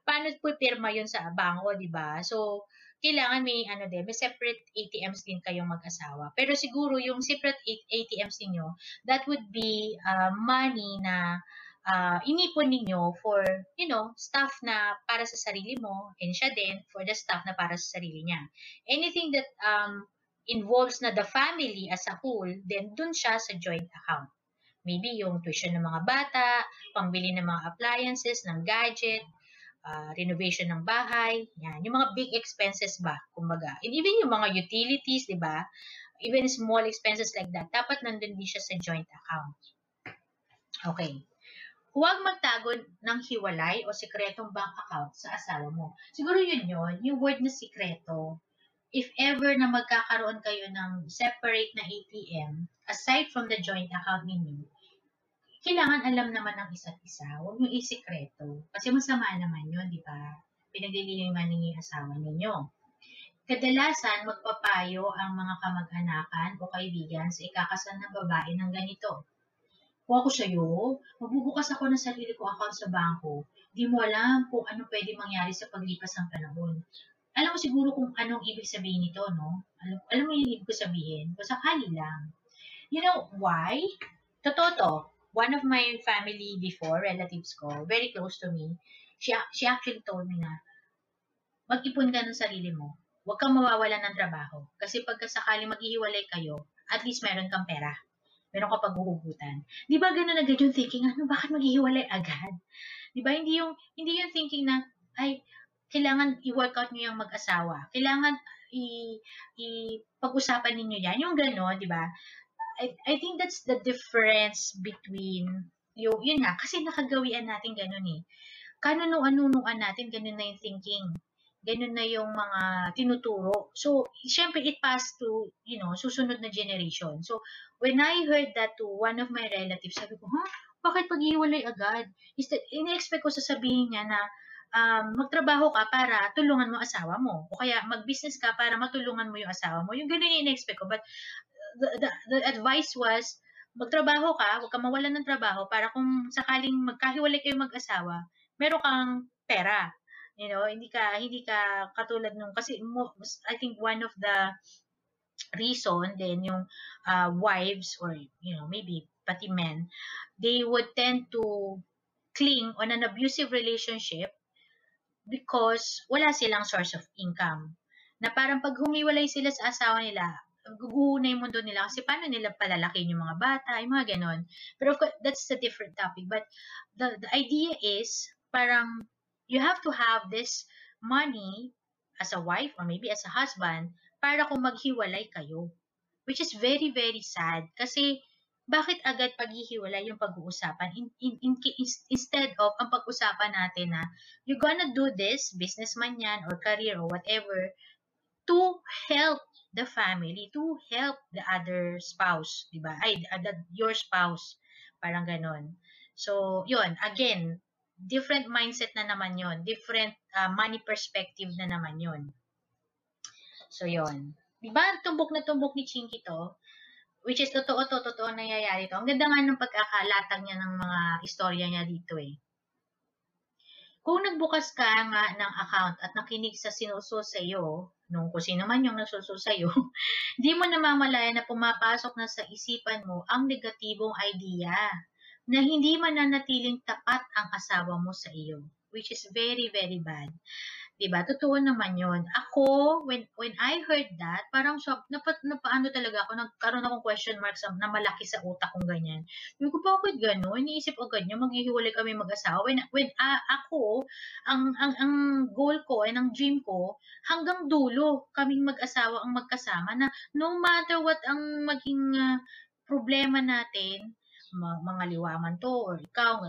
Paano po pirma yun sa bangko, di ba? So, kailangan may ano din, may separate A T Ms din kayong mag-asawa. Pero siguro yung separate A T Ms niyo, that would be uh, money na uh, inipon niyo for, you know, stuff na para sa sarili mo, and siya din for the stuff na para sa sarili niya. Anything that um involves na the family as a whole, then dun siya sa joint account. Maybe yung tuition ng mga bata, pangbili ng mga appliances, ng gadget, Uh, renovation ng bahay, yan. Yung mga big expenses ba, kumbaga. And even yung mga utilities, di ba? Even small expenses like that, dapat nandun din siya sa joint account. Okay. Huwag magtago ng hiwalay o sikretong bank account sa asawa mo. Siguro yun yun, yung word na sikreto. If ever na magkakaroon kayo ng separate na A T M, aside from the joint account ninyo, kailangan alam naman ng isa't isa. Huwag nyo isikreto. Kasi masama naman yun, di ba? Pinagliliyuman ninyo yung asawa ninyo. Kadalasan, magpapayo ang mga kamag-anakan o kaibigan sa ikakasal na babae ng ganito. Kung ako sa'yo, magbubukas ako ng sarili ko account sa bangko. Di mo alam kung ano pwede mangyari sa paglipas ng panahon. Alam mo siguro kung anong ibig sabihin nito, no? Alam, alam mo yung ibig ko sabihin? Kung sakali lang. You know why? Totoo to. One of my family before, relatives ko, very close to me, she, she actually told me na, mag-ipon ka ng sarili mo. Huwag kang mawawalan ng trabaho. Kasi pagkasakali maghihiwalay kayo, at least meron kang pera. Meron ka paghuhugutan. Di ba gano'n agad yung thinking, ano, bakit maghihiwalay agad? Di ba, hindi yung, hindi yung thinking na, ay, kailangan i-workout nyo yung mag-asawa. Kailangan i-pag-usapan ninyo yan. Yung gano'n, di ba? I, I think that's the difference between, yung, yun nga, kasi nakagawian natin ganun eh. Kanunuan-nunuan natin, ganun na yung thinking. Ganun na yung mga tinuturo. So, syempre, it passed to, you know, susunod na generation. So, when I heard that to one of my relatives, sabi ko, huh? Bakit pag-iwalay agad? Ina-expect ko sasabihin niya na, Um, magtrabaho ka para tulungan mo asawa mo. O kaya mag-business ka para matulungan mo yung asawa mo. Yung ganun yung in-expect ko. But the, the, the advice was, magtrabaho ka, huwag ka mawalan ng trabaho para kung sakaling magkahiwalay kayo mag-asawa, meron kang pera. You know, hindi ka, hindi ka katulad nung, kasi I think one of the reason then yung uh, wives or, you know, maybe pati men, they would tend to cling on an abusive relationship because wala silang source of income. Na parang pag humiwalay sila sa asawa nila, guguho na yung mundo nila kasi paano nila palalaki yung mga bata, yung mga ganon. Pero of course, that's a different topic. But the, the idea is, parang you have to have this money as a wife or maybe as a husband para kung maghiwalay kayo. Which is very, very sad. Kasi bakit agad paghihiwalay yung pag-uusapan in, in, in, instead of ang pag-usapan natin na you're gonna do this, businessman yan or career or whatever, to help the family, to help the other spouse, diba? Ay, the, your spouse, parang ganon. So, yun, again, different mindset na naman yun, different uh, money perspective na naman yun. So, yun. Diba, tumbok na tumbok ni Chinkee to? Which is, totoo, to, totoo nangyayari to. Ang ganda nga ng pagkakalatag niya ng mga istorya niya dito eh. Kung nagbukas ka nga ng account at nakinig sa sinuso sa iyo, nung kung sino man yung nasuso sa iyo, di mo namamalaya na pumapasok na sa isipan mo ang negatibong idea na hindi mananatiling tapat ang asawa mo sa iyo. Which is very, very bad. Diba? Totoo naman yun. Ako, when when I heard that, parang shock, napat, napaano talaga ako, nagkaroon akong question marks na malaki sa utak kong ganyan. Yung ko, bakit gano'n? Iniisip agad niya, maghihiwalay kami mag-asawa. When, when uh, ako, ang, ang, ang goal ko, and ang dream ko, hanggang dulo, kaming mag-asawa ang magkasama na no matter what ang maging uh, problema natin, mga liwaman to, or ikaw,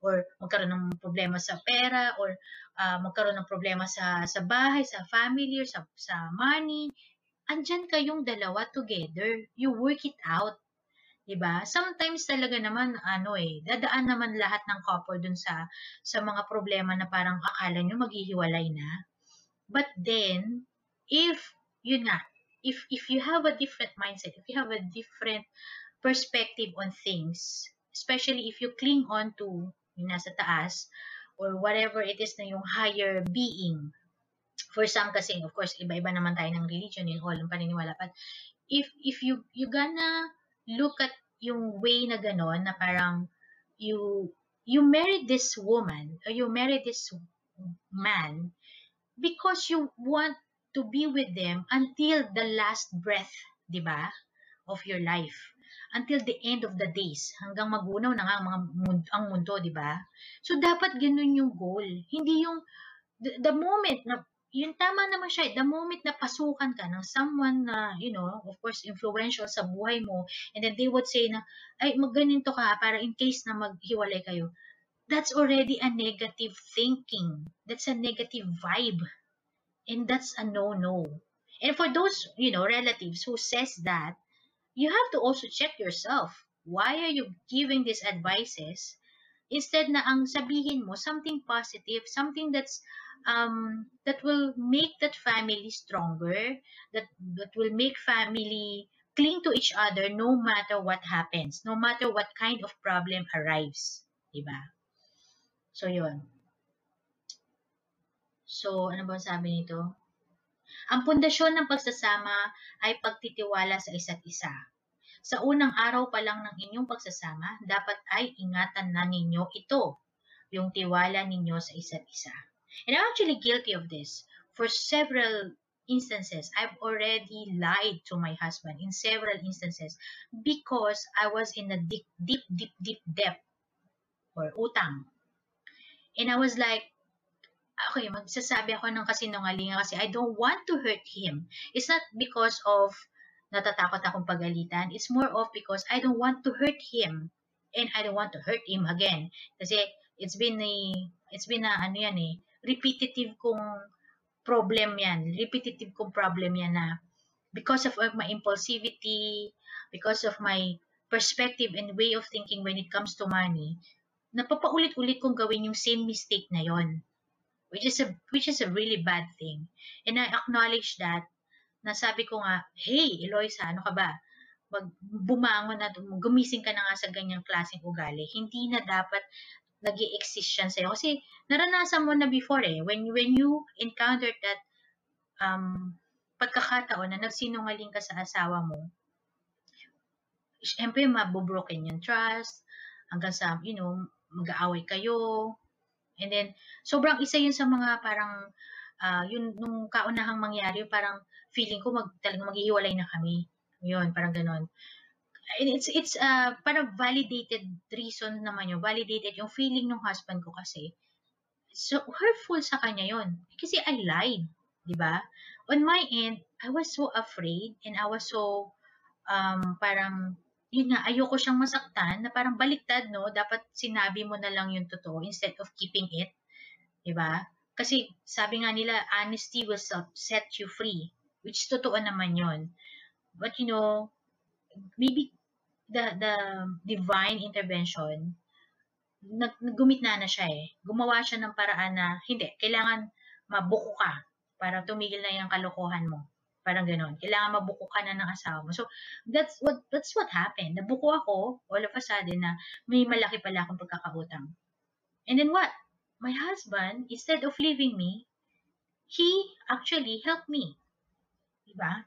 or magkaroon ng problema sa pera, or uh, magkaroon ng problema sa, sa bahay, sa family, or sa, sa money, andyan kayong dalawa together. You work it out. Diba? Sometimes talaga naman, ano eh, dadaan naman lahat ng couple dun sa, sa mga problema na parang akala nyo maghihiwalay na. But then, if, yun nga, if, if you have a different mindset, if you have a different perspective on things, especially if you cling on to yung nasa taas or whatever it is na yung higher being. for some kasi, of course, iba-iba naman tayo ng religion and all, ng paniniwala. But if, if you, you gonna look at yung way na gano'n, na parang you, you married this woman, or you married this man, because you want to be with them until the last breath, di ba, of your life. Until the end of the days. Hanggang magunaw na nga ang, mga mundo, ang mundo, di ba? So, dapat ganun yung goal. Hindi yung, the, the moment na, yun tama naman siya, the moment na pasukan ka ng someone na, you know, of course, influential sa buhay mo, and then they would say na, ay, magganito ka para in case na maghiwalay kayo. That's already a negative thinking. That's a negative vibe. And that's a no-no. And for those, you know, relatives who says that, you have to also check yourself. Why are you giving these advices? Instead na ang sabihin mo, something positive, something that's, um, that will make that family stronger, that, that will make family cling to each other no matter what happens, no matter what kind of problem arrives. Diba? So, yun. So, ano ba sabi nito? Ang pundasyon ng pagsasama ay pagtitiwala sa isa't isa. Sa unang araw pa lang ng inyong pagsasama, dapat ay ingatan na ninyo ito, yung tiwala ninyo sa isa't isa. And I'm actually guilty of this. For several instances, I've already lied to my husband in several instances because I was in a deep, deep, deep, deep debt or utang. And I was like, okay, magsasabi ako ng kasinungalingan kasi I don't want to hurt him. It's not because of natatakot akong pagalitan. It's more of because I don't want to hurt him and I don't want to hurt him again. Kasi it's been a, it's been a, ano yan eh, repetitive kong problem yan. Repetitive kong problem yan na because of my impulsivity, because of my perspective and way of thinking when it comes to money, napapaulit-ulit kong gawin yung same mistake na yon. Which is a which is a really bad thing. And I acknowledge that. Nasabi ko nga, hey, Eloisa, ano ka ba? Mag bumangon na, gumising ka na nga sa ganyang klaseng ugali. Hindi na dapat nag-i-exist yan sa'yo. Kasi naranasan mo na before eh. When, when you encountered that um, pagkakataon na nagsinungaling ka sa asawa mo, syempre mabubroken yung trust, hanggang sa, you know, mag-aaway kayo. And then, sobrang isa yun sa mga parang, uh, yun, nung kaunahang mangyari, parang feeling ko mag, talagang maghihiwalay na kami. Yun, parang ganun. And it's, it's uh, parang validated reason naman yun. Validated yung feeling ng husband ko kasi. So, hurtful sa kanya yun. Kasi I lied, di ba? On my end, I was so afraid and I was so, um, parang, yun nga, ayoko siyang masaktan, na parang baliktad, no? Dapat sinabi mo na lang yung totoo instead of keeping it. Diba? Kasi sabi nga nila, honesty will set you free. Which totoo naman yun. But you know, maybe the, the divine intervention, nag, gumitna na siya eh. Gumawa siya ng paraan na, hindi, kailangan mabuko ka para tumigil na yung kalokohan mo. Parang gano'n. Kailangan mabuko ka na ng asawa mo. So, that's what that's what happened. Nabuko ako, all of a sudden, na may malaki pala akong pagkakautang. And then what? My husband, instead of leaving me, he actually helped me. Diba?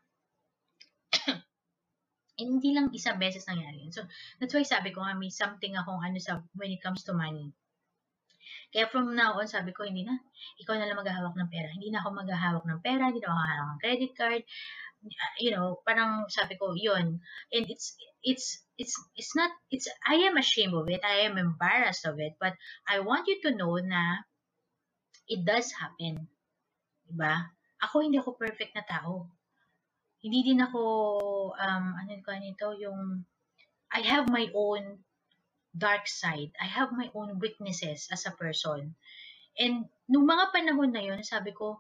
Hindi lang isang beses nangyari. So, that's why sabi ko nga, may something akong ano sa, when it comes to money. Kaya from now on, sabi ko, hindi na, ikaw na lang maghahawak ng pera. Hindi na ako maghahawak ng pera, hindi na ako maghahawak ng credit card. You know, parang sabi ko, yun. And it's, it's, it's, it's not, it's, I am ashamed of it, I am embarrassed of it, but I want you to know na it does happen. Diba? Ako, hindi ako perfect na tao. Hindi din ako, um, ano ko nito, yung, I have my own dark side. I have my own weaknesses as a person. And nung mga panahon na yun, sabi ko,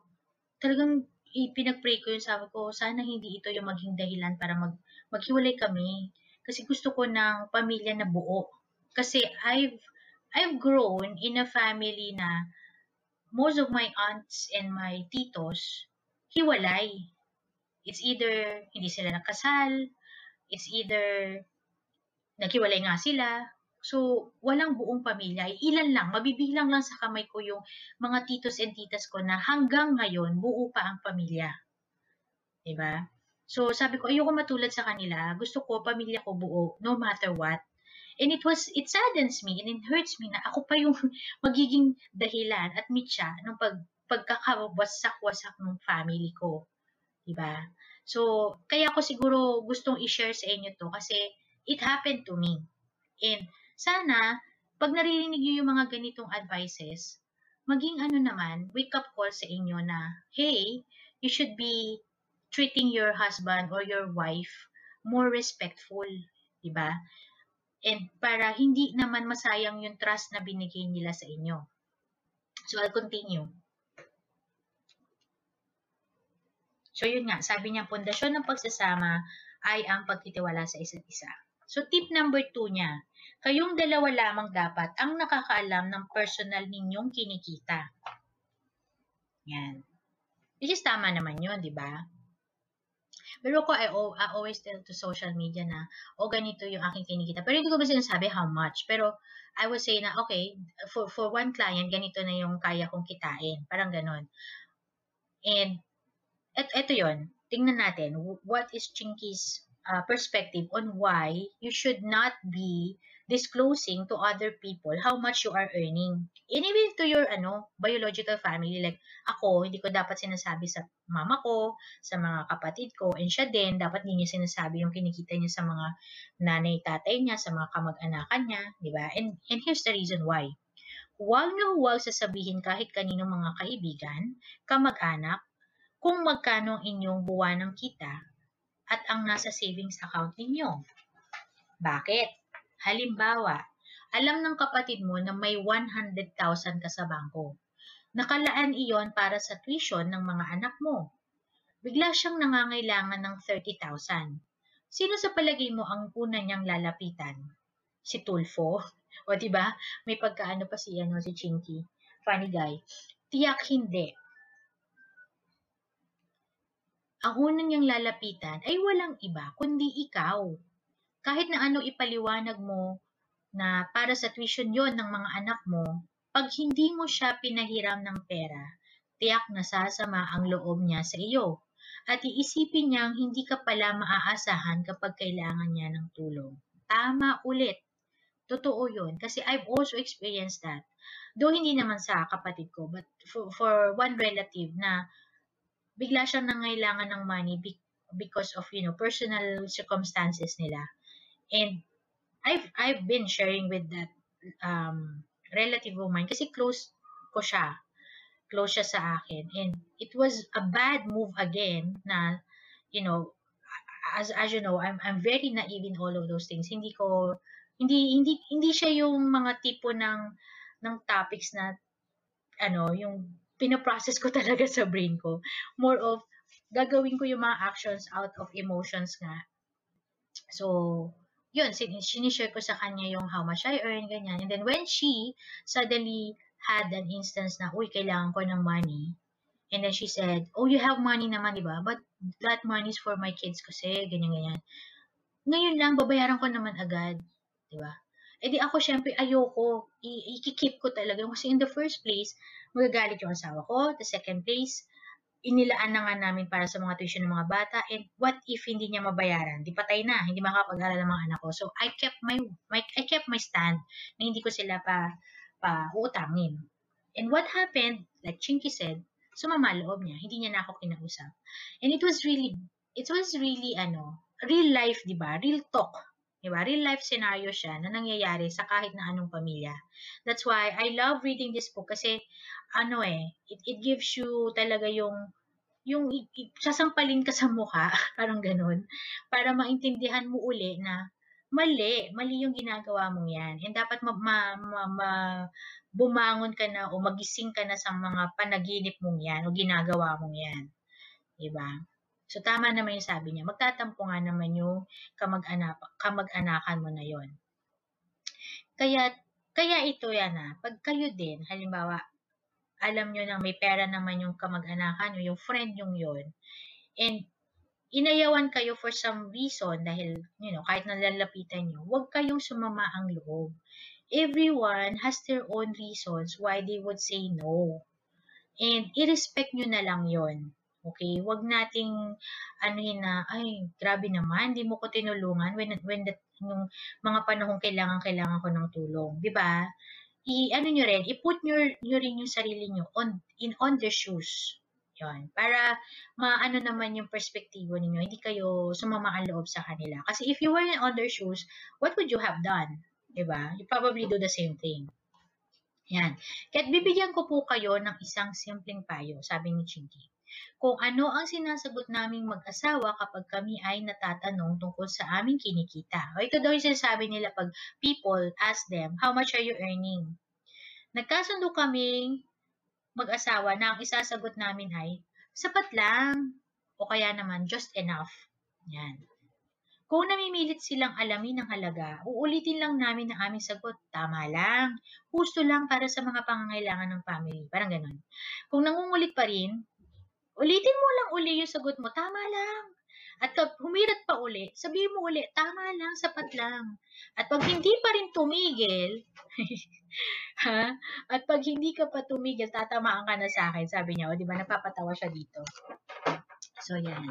talagang pinag-pray ko yun, sabi ko, sana hindi ito yung maging dahilan para mag, maghiwalay kami. Kasi gusto ko ng pamilya na buo. Kasi I've, I've grown in a family na most of my aunts and my titos, hiwalay. It's either hindi sila nakasal, it's either naghiwalay nga sila, So, walang buong pamilya. Ilan lang, mabibilang lang sa kamay ko yung mga titos and titas ko na hanggang ngayon, buo pa ang pamilya. Diba? So, sabi ko, ayoko matulad sa kanila. Gusto ko, pamilya ko buo, no matter what. And it was, it saddens me and it hurts me na ako pa yung magiging dahilan at mitya ng pag, pagkakawasak-wasak ng family ko. Diba? So, kaya ko siguro gustong i-share sa inyo to kasi it happened to me. And sana, pag naririnig nyo yung mga ganitong advices, maging ano naman, wake up call sa inyo na, hey, you should be treating your husband or your wife more respectful, diba? And para hindi naman masayang yung trust na binigay nila sa inyo. So, I'll continue. So, yun nga, sabi niya, pundasyon ng pagsasama ay ang pagtitiwala sa isa't isa. So, tip number two niya, kayong dalawa lamang dapat ang nakakaalam ng personal ninyong kinikita. Yan. Which is tama naman yun, di ba? Pero ako, I, I always tell to social media na, o oh, ganito yung aking kinikita. Pero hindi ko ba sinasabi how much? Pero I would say na, okay, for, for one client, ganito na yung kaya kong kitain. Parang ganun. And, et, eto yun. Tingnan natin, what is Chinkee's Uh, perspective on why you should not be disclosing to other people how much you are earning. And even to your ano, biological family. Like ako, hindi ko dapat sinasabi sa mama ko, sa mga kapatid ko, and siya din, dapat hindi niya sinasabi yung kinikita niya sa mga nanay, tatay niya, sa mga kamag-anakan niya, di ba? And, and here's the reason why. Huwag na huwag sasabihin kahit kaninong mga kaibigan, kamag-anak, kung magkano ang inyong buwanang kita, at ang nasa savings account ninyo. Bakit? Halimbawa, alam ng kapatid mo na may one hundred thousand ka sa bangko. Nakalaan iyon para sa tuition ng mga anak mo. Bigla siyang nangangailangan ng thirty thousand. Sino sa palagay mo ang una niyang lalapitan? Si Tulfo? O diba? May pagkaano pa si, ano, si Chinkee. Funny guy. Tiyak hindi. Ang unang niyang lalapitan ay walang iba kundi ikaw. Kahit na ano ipaliwanag mo na para sa tuition yon ng mga anak mo, pag hindi mo siya pinahiram ng pera, tiyak na sasama ang loob niya sa iyo. At iisipin niyang hindi ka pala maaasahan kapag kailangan niya ng tulong. Tama ulit. Totoo yon. Kasi I've also experienced that. Though hindi naman sa kapatid ko, but for, for one relative na bigla siyang nangailangan ng money because of, you know, personal circumstances nila. And I've, I've been sharing with that um, relative of mine kasi close ko siya. Close siya sa akin. And it was a bad move again na, you know, as, as you know, I'm, I'm very naive in all of those things. Hindi ko, hindi, hindi, hindi siya yung mga tipo ng, ng topics na, ano, yung, pinaprocess ko talaga sa brain ko. More of, gagawin ko yung mga actions out of emotions nga. So, yun, sinishare ko sa kanya yung how much I earn, ganyan. And then when she suddenly had an instance na, uy, kailangan ko ng money. And then she said, oh, you have money naman, diba? But that money is for my kids kasi, ganyan, ganyan. Ngayon lang, babayaran ko naman agad. Diba? E di ako, syempre, ayoko. I-keep ko talaga. Kasi in the first place, magagalit yung asawa ko. The second place, inilaan na nga namin para sa mga tuition ng mga bata. And what if hindi niya mabayaran? Di patay na. Hindi makapag-aral ang mga anak ko. So, I kept my, my, I kept my stand na hindi ko sila pa, pa uutangin. And what happened, like Chinkee said, sumama loob niya. Hindi niya na ako kinausap. And it was really, it was really, ano, real life, di ba? Real talk. Diba? Real life scenario siya na nangyayari sa kahit na anong pamilya. That's why I love reading this book kasi ano eh, it, it gives you talaga yung, yung i, i, sasampalin ka sa mukha, parang ganun, para maintindihan mo uli na mali, mali yung ginagawa mong yan. And dapat ma, ma, ma, ma, bumangon ka na o magising ka na sa mga panaginip mong yan o ginagawa mong yan. Diba? So, tama naman yung sabi niya. Magtatampo nga naman yung kamag-anak, kamag-anakan mo na yon. Kaya, kaya ito yan ha. Pag kayo din, halimbawa, alam nyo na may pera naman yung kamag-anakan nyo, yung friend nyo yun, and inayawan kayo for some reason dahil, you know, kahit nalalapitan nyo, huwag kayong sumama ang loob. Everyone has their own reasons why they would say no. And i-respect nyo na lang yon. Okay? Huwag nating anuhin na, ay, grabe naman, hindi mo ko tinulungan when, when that, nung mga panahong kailangan-kailangan ko ng tulong. Diba? I-ano nyo rin, i-put nyo, nyo rin yung sarili nyo on, in on their shoes. Yun. Para maano naman yung perspektibo ninyo, hindi kayo sumama ang loob sa kanila. Kasi if you were in other shoes, what would you have done? Diba? You probably do the same thing. Yan. Kaya't bibigyan ko po kayo ng isang simpleng payo, sabi ni Chinkee. Kung ano ang sinasagot naming mag-asawa kapag kami ay natatanong tungkol sa aming kinikita. O ito daw yung sinasabi nila pag people ask them, how much are you earning? Nagkasundo kaming mag-asawa na ang isasagot namin ay, sapat lang, o kaya naman, just enough. Yan. Kung namimilit silang alamin ang halaga, uulitin lang namin ang aming sagot, tama lang, husto lang para sa mga pangangailangan ng family. Parang ganun. Kung nangungulit pa rin, ulitin mo lang uli yung sagot mo, tama lang. At humirat pa uli, sabihin mo uli, tama lang, sapat lang. At pag hindi pa rin tumigil, ha? At pag hindi ka pa tumigil, tatamaan ka na sa akin, sabi niya. O, di ba, napapatawa siya dito. So, yan.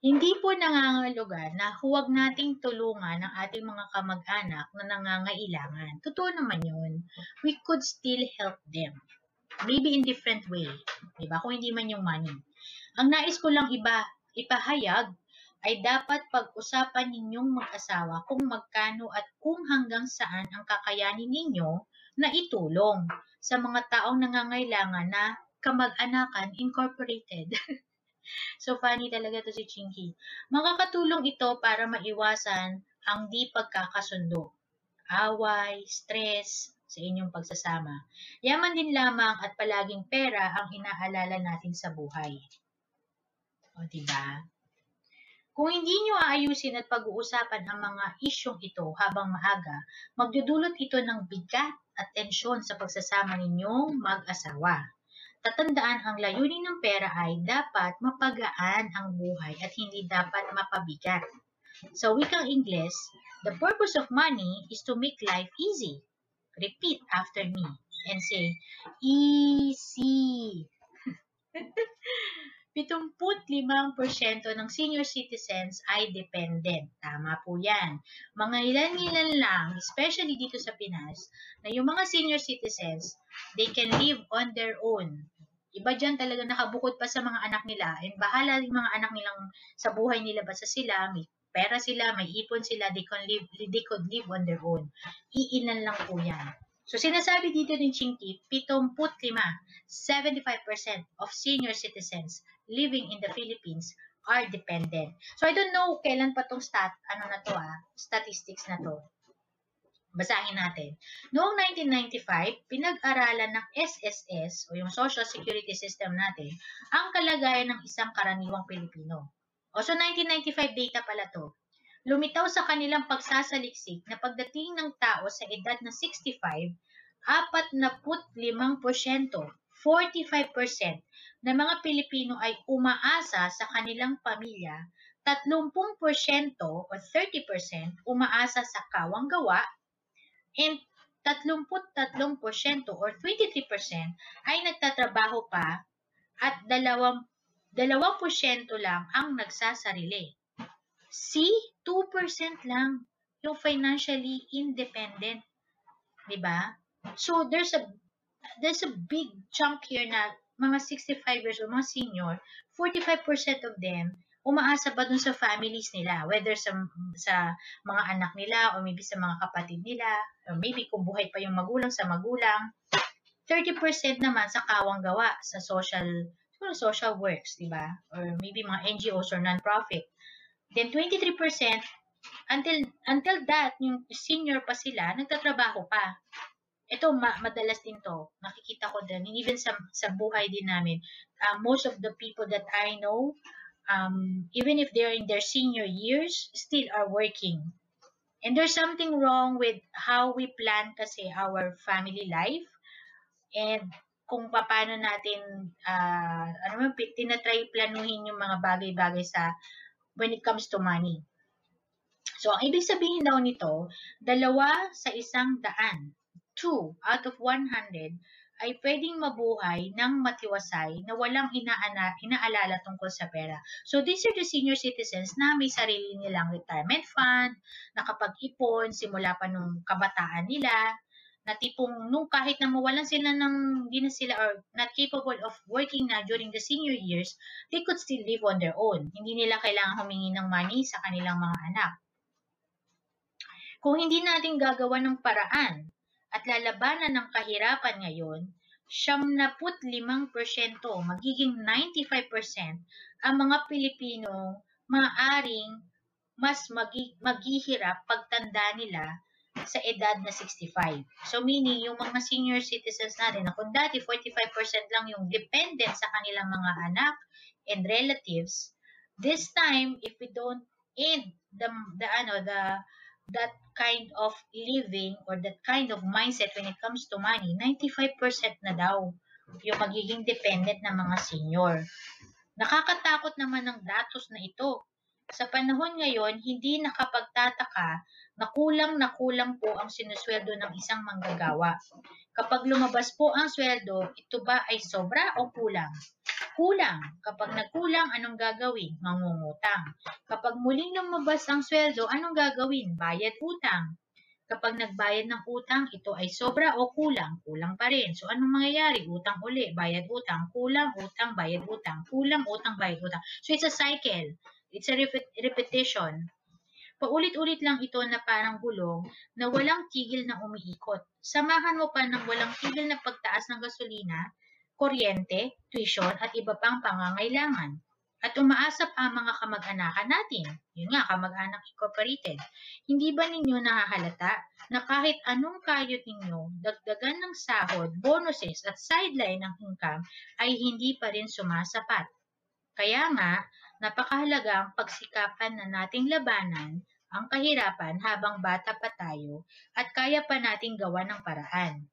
Hindi po nangangahulugan na huwag nating tulungan ang ating mga kamag-anak na nangangailangan. Totoo naman yun. We could still help them. Maybe in different way. Di ba? Kung hindi man yung money. Ang nais ko lang iba, ipahayag ay dapat pag-usapan ninyong mag-asawa kung magkano at kung hanggang saan ang kakayanin ninyo na itulong sa mga taong nangangailangan na kamag-anakan incorporated. So funny talaga to si Chinkee. Makakatulong ito para maiwasan ang di pagkakasundo, away, stress sa inyong pagsasama. Yaman din lamang at palaging pera ang inaalala natin sa buhay. O, diba? Kung hindi nyo aayusin at pag-uusapan ang mga isyong ito habang maaga, magdudulot ito ng bigat at tensyon sa pagsasama ninyong mag-asawa. Tatandaan ang layunin ng pera ay dapat mapagaan ang buhay at hindi dapat mapabigat. Sa wikang Ingles, the purpose of money is to make life easy. Repeat after me and say, easy. seventy-five percent ng senior citizens ay dependent. Tama po yan. Mga ilan-ilan lang, especially dito sa Pinas, na yung mga senior citizens, they can live on their own. Iba dyan talaga nakabukod pa sa mga anak nila. And bahala yung mga anak nilang sa buhay nila, basta sila, may pera sila, may ipon sila, they, can live, they could live on their own. Iilan lang po yan. So, sinasabi dito ni Chinkee, seventy-five percent of senior citizens living in the Philippines are dependent. So, I don't know kailan pa itong stat, ano na to, ah, statistics na to. Basahin natin. Noong nineteen ninety-five, pinag-aralan ng S S S o yung Social Security System natin ang kalagayan ng isang karaniwang Pilipino. O, so nineteen ninety-five data pala to. Lumitaw sa kanilang pagsasaliksik na pagdating ng tao sa edad na sixty-five, forty-five percent, forty-five percent na mga Pilipino ay umaasa sa kanilang pamilya, thirty percent o thirty percent umaasa sa kawanggawa, and thirty-three percent or twenty-three percent ay nagtatrabaho pa at dalawang, dalawang porsyento lang ang nagsasarili. See, two percent lang yung financially independent. Diba? So, there's a there's a big chunk here na mga sixty-five years old, mga senior, forty-five percent of them umaasa ba dun sa families nila, whether sa, sa mga anak nila, o maybe sa mga kapatid nila, or maybe kung buhay pa yung magulang sa magulang. thirty percent naman sa kawanggawa, sa social, social works, diba? Or maybe mga N G Os or non-profit. Then, twenty-three percent, until until that, yung senior pa sila, nagtatrabaho pa. Ito, ma madalas din to. Nakikita ko din. Even sa, sa buhay din namin, uh, most of the people that I know, um, even if they're in their senior years, still are working. And there's something wrong with how we plan kasi our family life. And kung paano natin, uh, ano mo, tinatry planuhin yung mga bagay-bagay sa when it comes to money. So, ang ibig sabihin daw nito, dalawa sa isang daan, two out of one hundred, ay pwedeng mabuhay ng matiwasay na walang inaana, inaalala tungkol sa pera. So, these are the senior citizens na may sarili nilang retirement fund, nakapag-ipon simula pa nung kabataan nila, na tipong nung kahit na mawalan sila ng, hindi na sila or not capable of working na during the senior years, they could still live on their own. Hindi nila kailangan humingi ng money sa kanilang mga anak. Kung hindi natin gagawa ng paraan at lalabanan ng kahirapan ngayon, siyamnapu't limang porsyento, magiging ninety-five percent, ang mga Pilipino maaring mas magi maghihirap pagtanda nila sa edad na sixty-five. So, meaning, yung mga senior citizens natin, na kung dati forty-five percent lang yung dependent sa kanilang mga anak and relatives, this time, if we don't end the, the, ano, the, that kind of living or that kind of mindset when it comes to money, ninety-five percent na daw yung magiging dependent ng mga senior. Nakakatakot naman ang datos na ito. Sa panahon ngayon, hindi nakapagtataka na kulang na kulang po ang sinusweldo ng isang manggagawa. Kapag lumabas po ang sweldo, ito ba ay sobra o kulang? Kulang. Kapag nagkulang, anong gagawin? Mangungutang. Kapag muling lumabas ang sweldo, anong gagawin? Bayad utang. Kapag nagbayad ng utang, ito ay sobra o kulang? Kulang pa rin. So, anong mangyayari? Utang uli, bayad utang, kulang, utang, bayad utang, kulang, utang, bayad utang. So, it's a cycle. It's a repetition. Paulit-ulit lang ito na parang gulong na walang tigil na umiikot. Samahan mo pa ng walang tigil na pagtaas ng gasolina, kuryente, tuition at iba pang pangangailangan. At umaasa pa ang mga kamag-anakan natin. Yun nga, Kamag-anak Incorporated. Hindi ba ninyo nahahalata na kahit anong kayod ninyo, dagdagan ng sahod, bonuses at sideline ng income ay hindi pa rin sumasapat? Kaya nga, napakahalaga ang pagsikapan na nating labanan ang kahirapan habang bata pa tayo at kaya pa nating gawa ng paraan.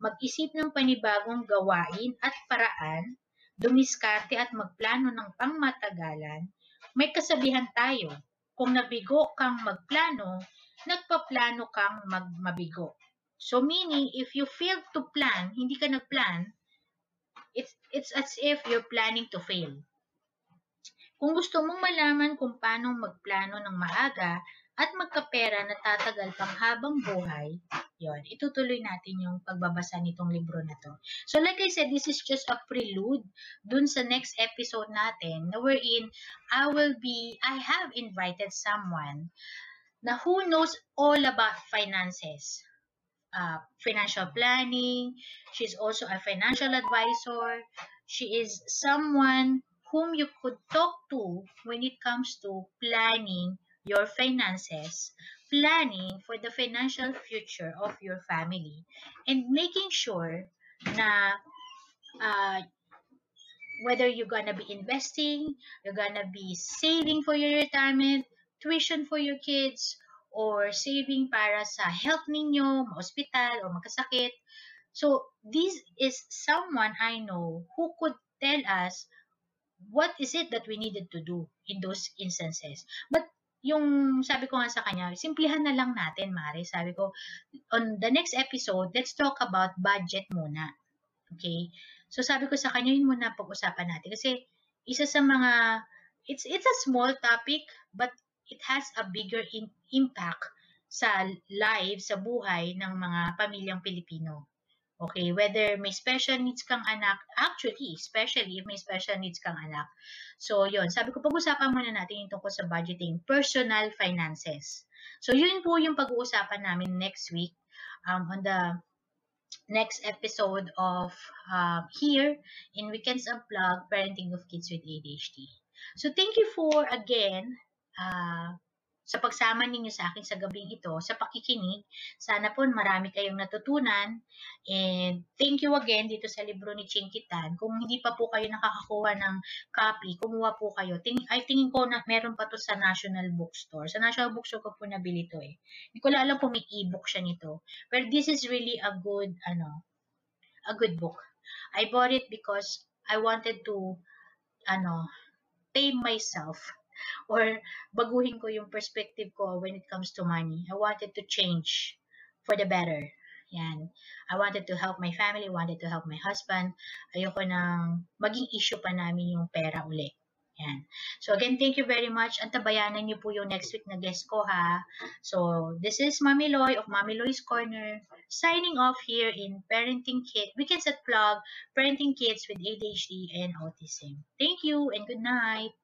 Mag-isip ng panibagong gawain at paraan, dumiskarte at magplano ng pangmatagalan. May kasabihan tayo, kung nabigo kang magplano, nagpaplano kang magmabigo. So meaning, if you fail to plan, hindi ka nagplan, it's, it's as if you're planning to fail. Kung gusto mong malaman kung paano magplano ng maaga at magkapera na tatagal pang habang buhay, yon, itutuloy natin yung pagbabasa nitong libro na to. So like I said, this is just a prelude dun sa next episode natin na wherein I will be, I have invited someone na who knows all about finances. Uh, financial planning, she's also a financial advisor, she is someone whom you could talk to when it comes to planning your finances, planning for the financial future of your family, and making sure na uh, whether you're gonna be investing, you're gonna be saving for your retirement, tuition for your kids, or saving para sa health ninyo, ma-hospital, o magkasakit. So, this is someone I know who could tell us what is it that we needed to do in those instances. But yung sabi ko nga sa kanya, simplihan na lang natin, Mari. Sabi ko, on the next episode, let's talk about budget muna. Okay? So sabi ko sa kanya, yun muna pag-usapan natin. Kasi isa sa mga, it's, it's a small topic, but it has a bigger in, impact sa life, sa buhay ng mga pamilyang Pilipino. Okay, whether may special needs kang anak, actually, especially if may special needs kang anak. So, yun, sabi ko, pag-usapan muna natin yung tungkol sa budgeting, personal finances. So, yun po yung pag-uusapan namin next week um, on the next episode of uh, here in Weekends Unplugged, Parenting of Kids with A D H D. So, thank you for, again, uh, sa pagsama ninyo sa akin sa gabing ito, sa pakikinig. Sana po marami kayong natutunan. And thank you again dito sa libro ni Chinkee Tan. Kung hindi pa po kayo nakakakuha ng copy, kumuha po kayo. Ting ay tingin ko na meron pa to sa National Bookstore. Sa National Bookstore ko po nabili to eh. Hindi ko alam kung may e-book siya nito. But this is really a good, ano, a good book. I bought it because I wanted to, ano, tame myself or baguhin ko yung perspective ko when it comes to money. I wanted to change for the better. Yan. I wanted to help my family, wanted to help my husband. Ayoko nang maging issue pa namin yung pera uli. Yan. So again, thank you very much. Antabayanan niyo po yung next week na guest ko, ha. So this is Mommy Loy of Mommy Loy's Corner signing off here in Parenting Kids, Weekends Unplugged, Parenting Kids with A D H D and Autism. Thank you and good night.